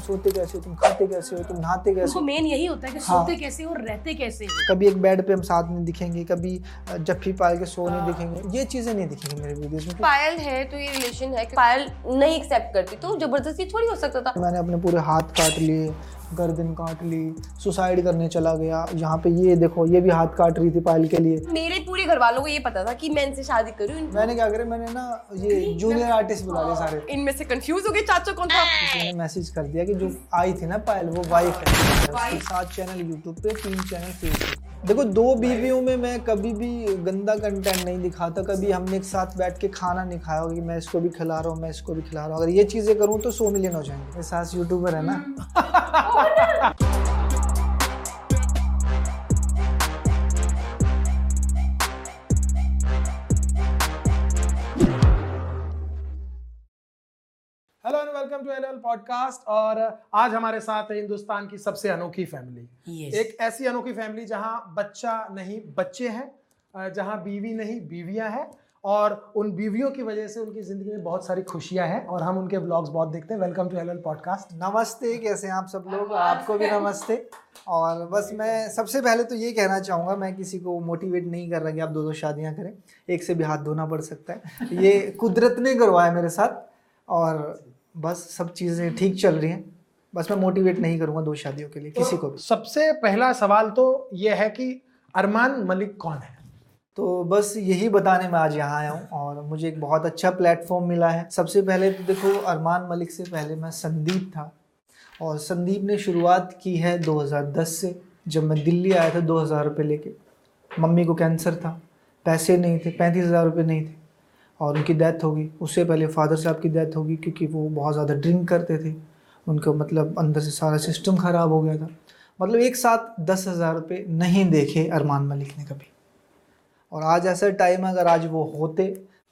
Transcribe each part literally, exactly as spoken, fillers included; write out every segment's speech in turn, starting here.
सोते कैसे हो, तुम खाते कैसे हो, तुम नहाते कैसे हो। मेन यही होता है कि सोते कैसे हो, रहते कैसे हो। कभी एक बेड पे हम साथ में दिखेंगे, कभी जफ्फी पायल के सो नहीं दिखेंगे, ये चीजें नहीं दिखेंगी मेरे वीडियोस में। पायल है तो ये रिलेशन है कि पायल नहीं एक्सेप्ट करती तो जबरदस्ती थोड़ी हो सकता था। मैंने अपने पूरे हाथ काट लिए, गर्दन काट ली, सुसाइड करने चला गया। यहाँ पे ये देखो, ये भी हाथ काट रही थी पायल के लिए। मेरे पूरे घर वालों को ये पता था कि मैं इनसे शादी करूँ। मैंने क्या करा, मैंने ना ये जूनियर आर्टिस्ट बुला लिए सारे। इनमें से कंफ्यूज हो गए चाचा कौन था। मैंने मैसेज कर दिया कि जो आई थी ना पायल वो वाइफ है। सात चैनल यूट्यूब पे, तीन चैनल फेसबुक। देखो दो बीवियों में मैं कभी भी गंदा कंटेंट नहीं दिखाता। कभी हमने एक साथ बैठ के खाना नहीं खाया होगा कि मैं इसको भी खिला रहा हूँ, मैं इसको भी खिला रहा हूँ। अगर ये चीजें करूँ तो सौ मिलियन हो जाएंगे। मेरे सास यूट्यूबर है ना। Hello and welcome to L O L podcast. और आज हमारे साथ है हिंदुस्तान की सबसे अनोखी फैमिली। yes. एक ऐसी अनोखी फैमिली जहां बच्चा नहीं बच्चे हैं, जहां बीवी नहीं बीवियां हैं, और उन बीवियों की वजह से उनकी ज़िंदगी में बहुत सारी खुशियाँ हैं और हम उनके व्लॉग्स बहुत देखते हैं। Welcome to L O L podcast. नमस्ते, कैसे हैं आप सब लोग? आपको भी नमस्ते। और बस मैं सबसे पहले तो ये कहना चाहूँगा, मैं किसी को मोटिवेट नहीं कर रहा कि आप दो दो शादियाँ करें, एक से भी हाथ धोना पड़ सकता है। ये कुदरत ने करवाया मेरे साथ और बस सब चीज़ें ठीक चल रही हैं। बस मैं मोटिवेट नहीं करूँगा दो शादियों के लिए किसी को भी। सबसे पहला सवाल तो ये है कि अरमान मलिक कौन है? तो बस यही बताने मैं आज यहाँ आया हूँ और मुझे एक बहुत अच्छा प्लेटफॉर्म मिला है। सबसे पहले तो देखो, अरमान मलिक से पहले मैं संदीप था और संदीप ने शुरुआत की है दो हज़ार दस से। जब मैं दिल्ली आया था दो हज़ार रुपये लेके, मम्मी को कैंसर था, पैसे नहीं थे, पैंतीस हज़ार रुपये नहीं थे और उनकी डेथ हो गई। उससे पहले फादर साहब की डेथ हो गई क्योंकि वो बहुत ज़्यादा ड्रिंक करते थे। उनको मतलब अंदर से सारा सिस्टम ख़राब हो गया था। मतलब एक साथ दस हज़ार रुपये नहीं देखे अरमान मलिक ने कभी। और आज ऐसा टाइम है, अगर आज वो होते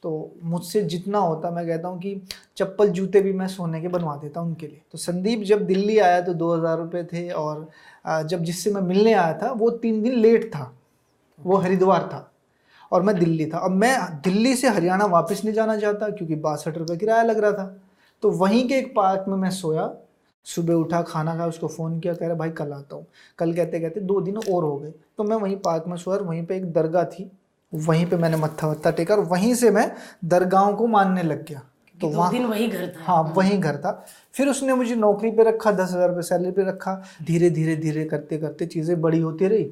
तो मुझसे जितना होता मैं कहता हूँ कि चप्पल जूते भी मैं सोने के बनवा देता उनके लिए। तो संदीप जब दिल्ली आया तो दो हज़ार रुपये थे और जब जिससे मैं मिलने आया था वो तीन दिन लेट था, वो हरिद्वार था और मैं दिल्ली था। अब मैं दिल्ली से हरियाणा वापस नहीं जाना चाहता क्योंकि बासठ रुपये किराया लग रहा था। तो वहीं के एक पार्क में मैं सोया, सुबह उठा, खाना खाया, उसको फ़ोन किया, कह रहा भाई कल आता हूँ। कल कहते कहते दो दिन और हो गए। तो मैं वहीं पार्क में सोया, वहीं पर एक दरगाह थी, वहीं पे मैंने मत्था वत्था टेका और वहीं से मैं दरगाहों को मानने लग गया। तो वहाँ दिन वही घर था। हाँ वहीं घर था। फिर उसने मुझे नौकरी पे रखा, दस हज़ार रुपये सैलरी पे रखा। धीरे धीरे धीरे करते करते चीज़ें बड़ी होती रही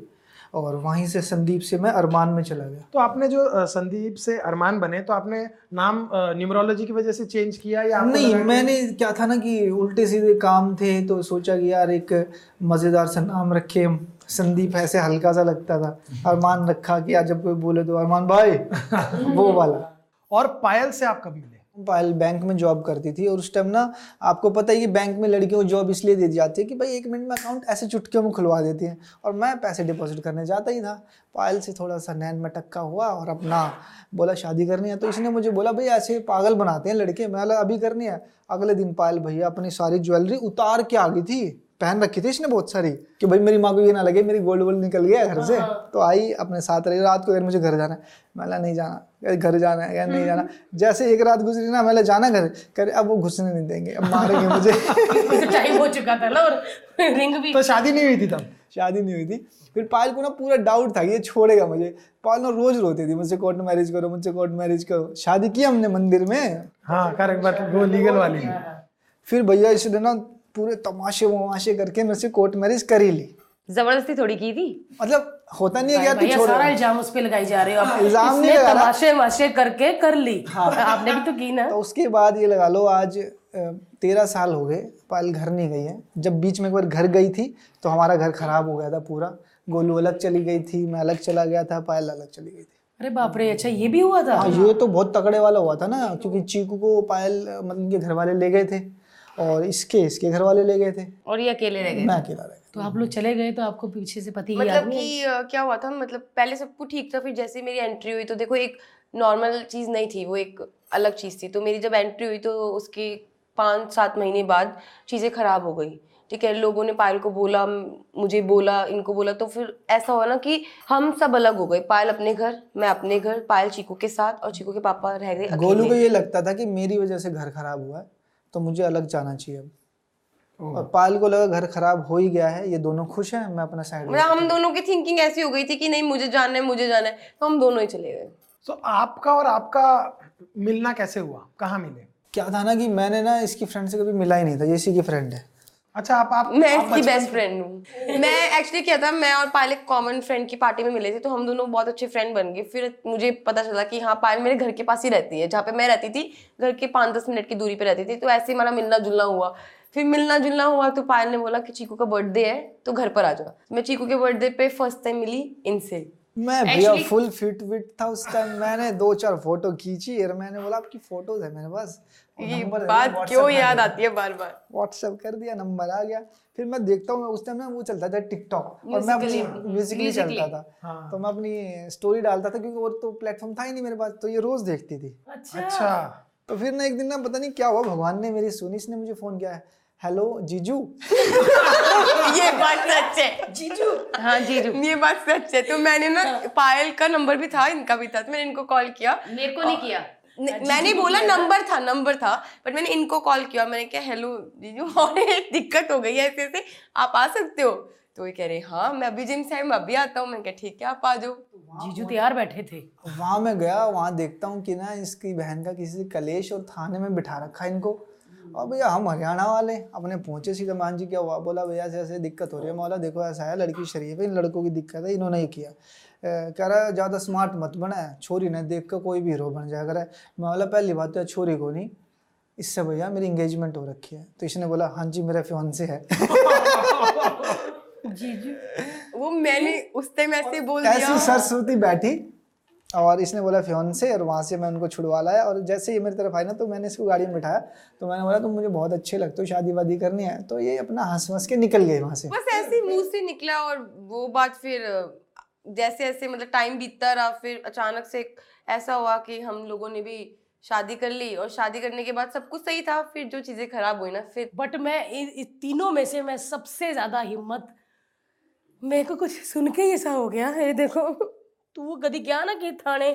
और वहीं से संदीप से मैं अरमान में चला गया। तो आपने जो संदीप से अरमान बने तो आपने नाम न्यूमरोलॉजी की वजह से चेंज किया या नहीं? मैंने क्या था ना कि उल्टे सीधे काम थे तो सोचा कि यार एक मज़ेदार सा नाम रखे। संदीप ऐसे हल्का सा लगता था, अरमान रखा कि यार जब कोई बोले तो अरमान भाई वो वाला। और पायल से आप कभी मिले? पायल बैंक में जॉब करती थी और उस टाइम ना आपको पता है कि बैंक में लड़कियों को जॉब इसलिए दे दी जाती है कि भाई एक मिनट में अकाउंट ऐसे चुटकियों में खुलवा देती हैं और मैं पैसे डिपॉजिट करने जाता ही था। पायल से थोड़ा सा नैन में टक्का हुआ और अपना बोला शादी करनी है। तो इसने मुझे बोला भाई ऐसे पागल बनाते हैं लड़के, मैं अभी करनी है। अगले दिन पायल भैया अपनी सारी ज्वेलरी उतार के आ गई थी, पहन रखी थी इसने बहुत सारी कि भाई मेरी माँ को ये ना लगे मेरी गोल्ड वोल्ड निकल गया घर से। तो आई अपने साथ रही। रात को यार मुझे घर जाना है, मैला नहीं जाना, घर जाना है यार नहीं जाना। जैसे एक रात गुजरी ना, मैला जाना घर, करे अब वो घुसने नहीं देंगे, अब मारेंगे मुझे। टाइम हो चुका था ना और रिंग भी, तो शादी नहीं हुई थी तब, शादी नहीं हुई थी। फिर पायल को ना पूरा डाउट था ये छोड़ेगा मुझे। पायल ना रोज रोती थी मुझसे कोर्ट मैरिज करो, मुझसे कोर्ट मैरिज करो। शादी की हमने मंदिर में। हाँ करेक्ट बात, वो लीगल वाली। फिर भैया इसने ना पूरे तमाशे वमाशे करके मेरे से कोर्ट मैरिज कर ही ली। जबरदस्ती थोड़ी की थी, मतलब होता नहीं यार तू छोड़। सारा इल्जाम उस पे लगाई जा रहे हो आप। इल्जाम नहीं लगा, तमाशे वमाशे करके कर ली। हाँ आपने भी तो की ना। तो उसके बाद ये लगा लो आज तेरह साल हो गए पायल घर नहीं गई है। जब बीच में एक बार घर गई थी तो हमारा घर खराब हो गया था पूरा। गोलू अलग चली गई थी, मैं अलग चला गया था, पायल अलग चली गई थी। अरे बाप रे, अच्छा ये भी हुआ था? ये तो बहुत तगड़े वाला हुआ था ना क्योंकि चीकू को पायल मतलब के घर वाले ले गए थे और इसके इसके घर वाले ले गए थे और ये अकेले रह गए। मैं अकेला रह गया। तो आप लोग चले गए तो आपको पीछे से पति मतलब कि क्या हुआ था? मतलब पहले सब कुछ ठीक था, फिर जैसे मेरी एंट्री हुई तो देखो एक नॉर्मल चीज़ नहीं थी, वो एक अलग चीज़ थी। तो मेरी जब एंट्री हुई तो उसके पाँच सात महीने बाद चीज़ें खराब हो गई। ठीक है, लोगों ने पायल को बोला, मुझे बोला, इनको बोला। तो फिर ऐसा हुआ ना कि हम सब अलग हो गए। पायल अपने घर, मैं अपने घर, पायल चीकू के साथ और चीकू के पापा रह गए। गोलू को ये लगता था कि मेरी वजह से घर खराब हुआ तो मुझे अलग जाना चाहिए। और पायल को लगा घर खराब हो ही गया है, ये दोनों खुश हैं, मैं अपना साइड। हम दोनों की थिंकिंग ऐसी हो गई थी कि नहीं मुझे जाना है मुझे जाना है, तो हम दोनों ही चले गए। तो आपका और आपका मिलना कैसे हुआ, कहाँ मिले? क्या था ना कि मैंने ना इसकी फ्रेंड से कभी मिला ही नहीं था, ये इसी की फ्रेंड है। अच्छा आप आप मैं इसकी बेस्ट फ्रेंड हूँ। मैं एक्चुअली क्या था, मैं और पायल एक कॉमन फ्रेंड की पार्टी में मिले थे, तो हम दोनों बहुत अच्छे फ्रेंड बन गए। फिर मुझे पता चला कि हाँ पायल मेरे घर के पास ही रहती है, जहाँ पे मैं रहती थी घर के पाँच दस मिनट की दूरी पे रहती थी। तो ऐसे ही हमारा मिलना जुलना हुआ, फिर मिलना जुलना हुआ तो पायल ने बोला कि चीकू का बर्थडे है तो घर पर आ जाओ। मैं चीकू के बर्थडे पे फर्स्ट टाइम मिली इनसे। मैं भैया फुल फिट विट था उस टाइम, मैंने दो चार फोटो खींची और मैंने बोला आपकी फोटोज है मेरे पास। ये बात क्यों याद आती है बार बार? व्हाट्सएप कर दिया, नंबर आ गया। फिर मैं देखता हूँ, उस टाइम ना वो चलता था टिकटॉक और मैं अपनी म्यूजिकली चलता था, हाँ। तो मैं अपनी स्टोरी डालता था क्योंकि वो तो प्लेटफॉर्म था ही नहीं मेरे पास, तो ये रोज देखती थी। अच्छा, तो फिर ना एक दिन ना पता नहीं क्या हुआ, भगवान ने मेरी सुनी, इसने मुझे फोन किया, हेलो जीजू। ये बात सच है जीजू, हाँ जीजू, ये बात सच है। तो मैंने ना पायल का नंबर भी था, इनका भी था, तो मैंने इनको कॉल किया। मेरे को नहीं किया, मैंने बोला नंबर था नंबर था बट मैंने इनको कॉल किया। मैंने कहा हेलो जीजू और दिक्कत हो गई है ऐसे ऐसे, आप आ सकते हो? तो ये कह रहे हाँ मैं अभी जिम से आया, मैं अभी आता हूँ। मैंने कहा ठीक है आप आ जाओ। जीजू तैयार बैठे थे। वहाँ मैं गया, वहाँ देखता हूँ कि ना इसकी बहन का किसी कलेश और थाने में बिठा रखा इनको। और भैया हम हरियाणा वाले अपने पहुंचे सीधे, मान जी क्या हुआ? बोला भैया ऐसे ऐसे दिक्कत हो रही है। मौला देखो ऐसा है, लड़की शरीफ है, इन लड़कों की दिक्कत है, इन्होंने ही किया। कह रहा है ज़्यादा स्मार्ट मत बना है, छोरी ने देख कर कोई भी हीरो बन जाएगा। कह रहा है मौला पहली बात तो छोरी को नहीं, इससे भैया मेरी इंगेजमेंट हो रखी है। तो इसने बोला हाँ जी मेरा फियांसे है। जीजू वो मैंने उस टाइम ऐसे बोल दिया, ऐसी सरस्वती बैठी और इसने बोला फियांसे, और वहाँ से मैं उनको छुड़वा लाया। और जैसे ही मेरी तरफ आई ना तो मैंने इसको गाड़ी में बिठाया, तो मैंने बोला तुम मुझे बहुत अच्छे लगते हो, शादी वादी करनी है? तो ये अपना हंस हंस के निकल गए वहाँ से, बस ऐसे मुंह से निकला। और वो बात फिर जैसे ऐसे मतलब टाइम बीतता रहा, फिर अचानक से ऐसा हुआ कि हम लोगों ने भी शादी कर ली। और शादी करने के बाद सब कुछ सही था, फिर जो चीज़ें खराब हुई ना फिर। बट मैं इस तीनों में से मैं सबसे ज़्यादा हिम्मत, मेरे को कुछ सुन के ऐसा हो गया, ये देखो तो वो गधी गया ना कि थाने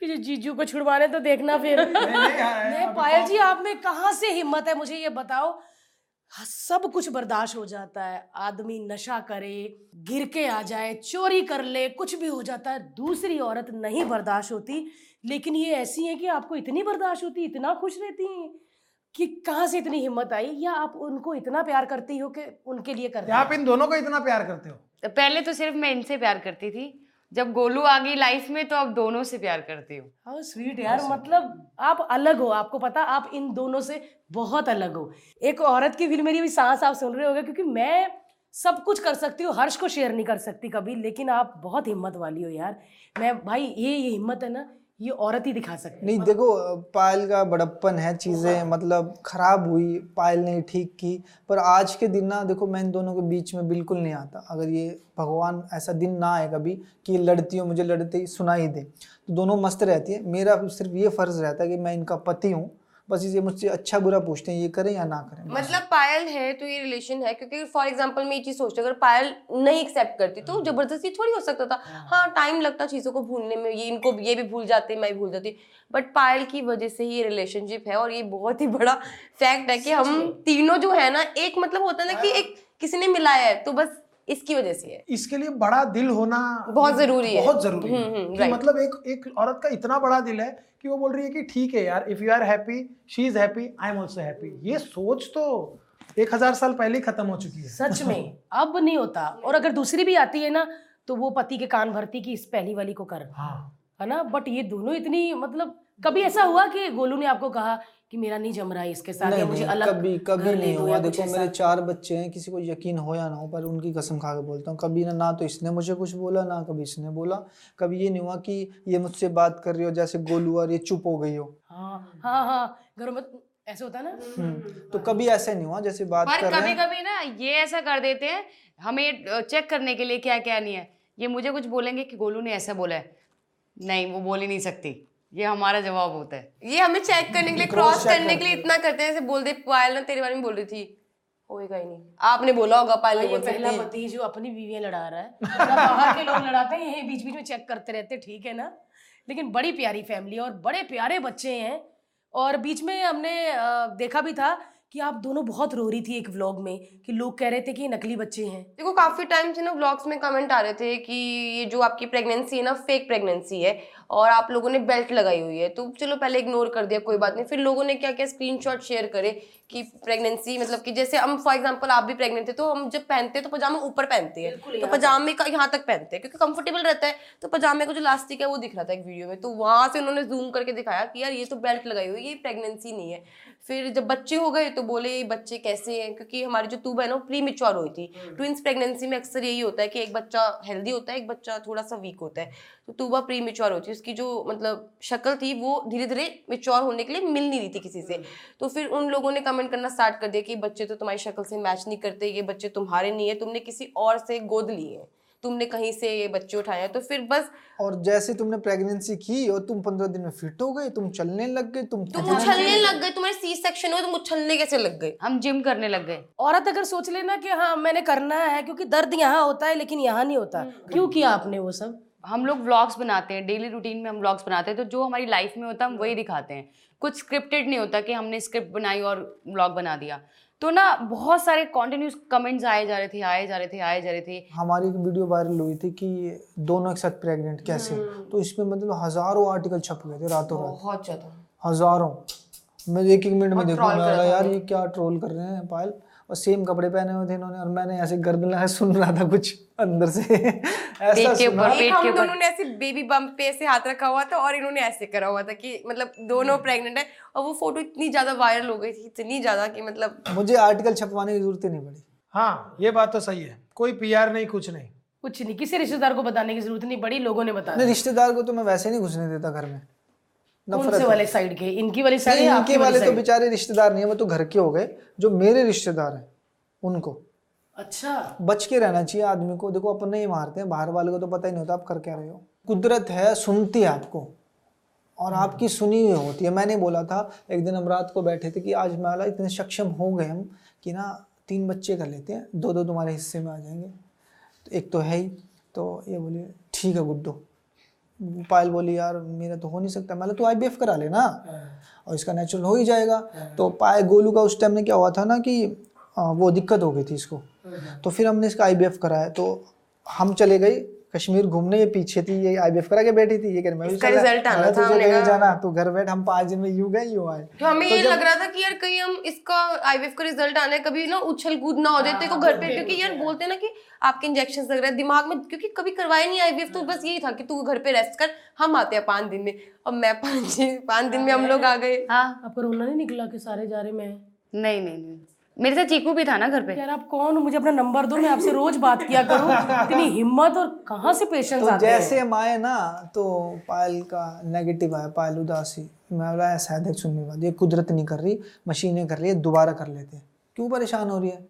कि जीजू को छुड़वाने, तो देखना फिर। मैं पायल जी आप में कहाँ से हिम्मत है मुझे ये बताओ? सब कुछ बर्दाश्त हो जाता है, आदमी नशा करे, गिर के आ जाए, चोरी कर ले, कुछ भी हो जाता है, दूसरी औरत नहीं बर्दाश्त होती। लेकिन ये ऐसी है कि आपको इतनी बर्दाश्त होती, इतना खुश रहती है कि कहाँ से इतनी हिम्मत आई? या आप उनको इतना प्यार करती हो कि उनके लिए करते हो? आप इन दोनों को इतना प्यार करते हो? पहले तो सिर्फ मैं इनसे प्यार करती थी, जब गोलू आ गई लाइफ में तो अब दोनों से प्यार करती हूँ। हाउ स्वीट यार, मतलब आप अलग हो, आपको पता आप इन दोनों से बहुत अलग हो। एक औरत की फिर मेरी भी सांस आप सुन रहे होगे, क्योंकि मैं सब कुछ कर सकती हूँ, हर्ष को शेयर नहीं कर सकती कभी, लेकिन आप बहुत हिम्मत वाली हो यार। मैं भाई ये ये हिम्मत है ना, ये औरत ही दिखा सकती नहीं। देखो पायल का बड़प्पन है, चीज़ें मतलब ख़राब हुई, पायल ने ठीक की, पर आज के दिन ना देखो मैं इन दोनों के बीच में बिल्कुल नहीं आता। अगर ये भगवान ऐसा दिन ना आए कभी कि लड़ती हो, मुझे लड़ते ही सुना ही दे, तो दोनों मस्त रहती है। मेरा सिर्फ ये फ़र्ज़ रहता है कि मैं इनका पति हूँ, बस ये मुझसे अच्छा बुरा पूछते हैं, ये करें या ना करें। मतलब पायल है तो ये रिलेशन है, क्योंकि फॉर एग्जांपल मैं ये चीज़ सोचती हूँ, अगर पायल नहीं एक्सेप्ट करती तो जबरदस्ती थोड़ी हो सकता था। हाँ टाइम लगता चीज़ों को भूलने में, ये इनको ये भी भूल जाते, मैं भी भूल जाती, बट पायल की वजह से ही ये रिलेशनशिप है। और ये बहुत ही बड़ा फैक्ट है कि हम तीनों जो है ना एक मतलब होता है ना कि एक किसी ने मिलाया है, तो बस इसकी वजह से है। इसके लिए बड़ा दिल होना बहुत जरूरी है, बहुत जरूरी है। कि मतलब एक एक औरत का इतना बड़ा दिल है कि वो बोल रही है कि ठीक है यार, if you are happy she is happy I am also happy. ये सोच तो एक हजार साल पहले खत्म हो चुकी है सच में, अब नहीं होता। और अगर दूसरी भी आती है ना तो वो पति के कान भरती कि इस पहली वाली को कर, हाँ है ना। बट ये दोनों इतनी मतलब, कभी ऐसा हुआ कि गोलू ने आपको कहा कि मेरा नहीं जम रहा है इसके साथ, मुझे अलग? कभी कभी नहीं हुआ। देखो मेरे चार बच्चे हैं, किसी को यकीन हो या ना हो पर उनकी कसम खा के बोलता हूँ, कभी ना ना तो इसने मुझे कुछ बोला ना कभी इसने बोला। कभी ये नहीं हुआ कि ये मुझसे बात कर रही हो जैसे गोलू और ये चुप हो गई हो। हाँ हाँ हाँ घर में ऐसे होता ना, तो कभी ऐसा नहीं हुआ जैसे बात कर रहे हैं। पर कभी-कभी ना ये ऐसा कर देते हैं हमें चेक करने के लिए क्या क्या नहीं है। ये मुझे कुछ बोलेंगे कि गोलू ने ऐसा बोला है, नहीं वो बोल ही नहीं सकती, ये हमारा जवाब होता है। ये हमें चेक करने के लिए, क्रॉस करने के लिए इतना करते हैं। ऐसे बोल दे पायल ना तेरे बारे में बोल रही थी, होएगा ही नहीं, आपने बोला होगा पायल ने। पहला पति जो अपनी बीवियां लड़ा रहा है, बाहर के लोग लड़ाते हैं, ये बीच बीच में चेक करते रहते, ठीक है ना। लेकिन बड़ी प्यारी फैमिली और बड़े प्यारे बच्चे हैं, और बीच में हमने देखा भी था कि आप दोनों बहुत रो रही थी एक व्लॉग में कि लोग कह रहे थे कि ये नकली बच्चे हैं। देखो काफ़ी टाइम से ना व्लॉग्स में कमेंट आ रहे थे कि ये जो आपकी प्रेगनेंसी है ना फेक प्रेगनेंसी है और आप लोगों ने बेल्ट लगाई हुई है, तो चलो पहले इग्नोर कर दिया, कोई बात नहीं। फिर लोगों ने क्या क्या स्क्रीनशॉट शेयर करे कि प्रेगनेंसी मतलब कि जैसे हम फॉर एग्जांपल आप भी प्रेगनेंट थे तो हम जब पहनते हैं तो पजामा ऊपर पहनते हैं, तो पजामे का यहाँ तक पहनते हैं क्योंकि कंफर्टेबल रहता है, तो पजामे का जो लास्टिक है वो दिख रहा था एक वीडियो में, तो वहाँ से उन्होंने जूम करके दिखाया कि यार ये तो बेल्ट लगाई हुई है, ये प्रेगनेंसी नहीं है। फिर जब बच्चे हो गए तो बोले बच्चे कैसे हैं, क्योंकि हमारी जो टू है ना वो प्री मेच्योर हुई थी। ट्विंस प्रेगनेंसी में अक्सर यही होता है कि एक बच्चा हेल्दी होता है, एक बच्चा थोड़ा सा वीक होता है, तो टूबा प्री मेच्योर होती है, उसकी जो मतलब शक्ल थी वो धीरे धीरे मेच्योर होने के लिए मिल नहीं रही थी किसी से। तो फिर उन लोगों ने कमेंट करना स्टार्ट कर दिया कि बच्चे तो तुम्हारी शक्ल से मैच नहीं करते, ये बच्चे तुम्हारे नहीं है, तुमने किसी और से गोद लिए हैं, तुमने कहीं से ये बच्चे उठाए हैं। तो फिर बस और जैसे तुमने प्रेगनेंसी की और तुम पंद्रह दिन में फिट हो गए, तुम चलने लग गए, तुम तुम उछलने लग गए, तुम्हारे सी सेक्शन हुआ, तुम उछलने कैसे लग गए, हम जिम करने लग गए। औरत अगर सोच लेना कि हाँ मैंने करना है क्योंकि दर्द यहाँ होता है लेकिन यहाँ नहीं होता, क्यों किया आपने वो सब। हम लोग व्लॉग्स बनाते हैं, डेली रूटीन में हम व्लॉग्स बनाते हैं, तो जो हमारी लाइफ में होता है हम वही दिखाते हैं, कुछ स्क्रिप्टेड नहीं होता कि हमने स्क्रिप्ट बनाई और व्लॉग बना दिया। तो ना बहुत सारे कॉन्टिन्यूस कमेंट्स आए जा रहे थे आए जा रहे थे आए जा रहे थे। हमारी एक वीडियो वायरल हुई थी कि दोनों एक साथ प्रेग्नेंट कैसे, तो इसमें मतलब हजारों आर्टिकल छप गए थे रातों रात, बहुत ज़्यादा हजारों। मैं एक एक मिनट में देखूँ यार ये क्या ट्रोल कर रहे हैं पायल, और सेम कपड़े पहने हुए थे इन्होंने, और मैंने ऐसे गर्दन लगा सुन रहा था कुछ अंदर से ऐसा सुना। हम दोनों ने ऐसे बेबी बम्प पे ऐसे हाथ रखा हुआ था और इन्होंने ऐसे करा हुआ था कि मतलब दोनों प्रेग्नेंट है, और वो फोटो इतनी ज्यादा वायरल हो गई थी, इतनी ज्यादा कि मतलब मुझे आर्टिकल छपवाने की जरूरत ही नहीं पड़ी। हाँ ये बात तो सही है, कोई पीआर नहीं, कुछ नहीं कुछ नहीं, किसी रिश्तेदार को बताने की जरूरत नहीं पड़ी, लोगों ने बताया। रिश्तेदार को तो मैं वैसे नहीं घुसने देता घर में, उनसे वाले साइड के, इनकी वाली साइड है, आपके वाले तो बेचारे रिश्तेदार नहीं है, वो तो घर के हो गए, जो मेरे रिश्तेदार हैं उनको। अच्छा बच के रहना चाहिए आदमी को, देखो अपन नहीं मारते हैं, बाहर वाले को तो पता ही नहीं होता आप कर क्या रहे हो। कुदरत है सुनती है आपको और आपकी सुनी हुई होती है। मैंने बोला था एक दिन हम रात को बैठे थे कि आज माला इतने सक्षम हो गए हम कि ना तीन बच्चे कर लेते हैं, दो दो तुम्हारे हिस्से में आ जाएंगे, तो एक तो है ही, तो ये बोले ठीक है गुड्डो। पायल बोली यार मेरा तो हो नहीं सकता। मतलब तू आई बी एफ करा लेना और इसका नेचुरल हो ही जाएगा। तो पायल गोलू का उस टाइम में क्या हुआ था ना कि वो दिक्कत हो गई थी इसको, तो फिर हमने इसका आई बी एफ कराया। तो हम चले गए कश्मीर घूमने, ये पीछे थी, ये आई बी एफ करा के बैठी थी, ये कह मैं इसका रिजल्ट आना था, हमने जाना तो घर बैठ, हम पाँच दिन में यूँ गए यूँ आए। तो हमें ये लग रहा था कि यार कहीं हम इसका आई बी एफ का रिजल्ट आना है, कभी ना उछल कूद ना हो जाए तेरे को घर पे, क्योंकि यार बोलते हैं ना कि आपके इंजेक्शन लग रहा है दिमाग में, क्योंकि कभी करवाया नहीं आई बी एफ, तो बस यही था कि तू घर पे रेस्ट कर, हम आते हैं पाँच दिन में। और मैं पाँच पाँच दिन में हम लोग आ गए। हाँ आपको रोना नहीं निकला कि सारे जा रहे मैं? नहीं नहीं नहीं, मेरे साथ चीकू भी था ना घर पे। यार आप कौन, मुझे अपना नंबर दो, मैं आपसे रोज बात किया करूं। इतनी हिम्मत और कहां से पेशेंस तो आते हैं। जैसे हम आए ना तो पायल का नेगेटिव आया, पायल उदासी। मैं बोला ऐसा देख सुनने वाली ये कुदरत नहीं कर रही, मशीनें कर रही है, दोबारा कर लेते हैं, क्यों परेशान हो रही है,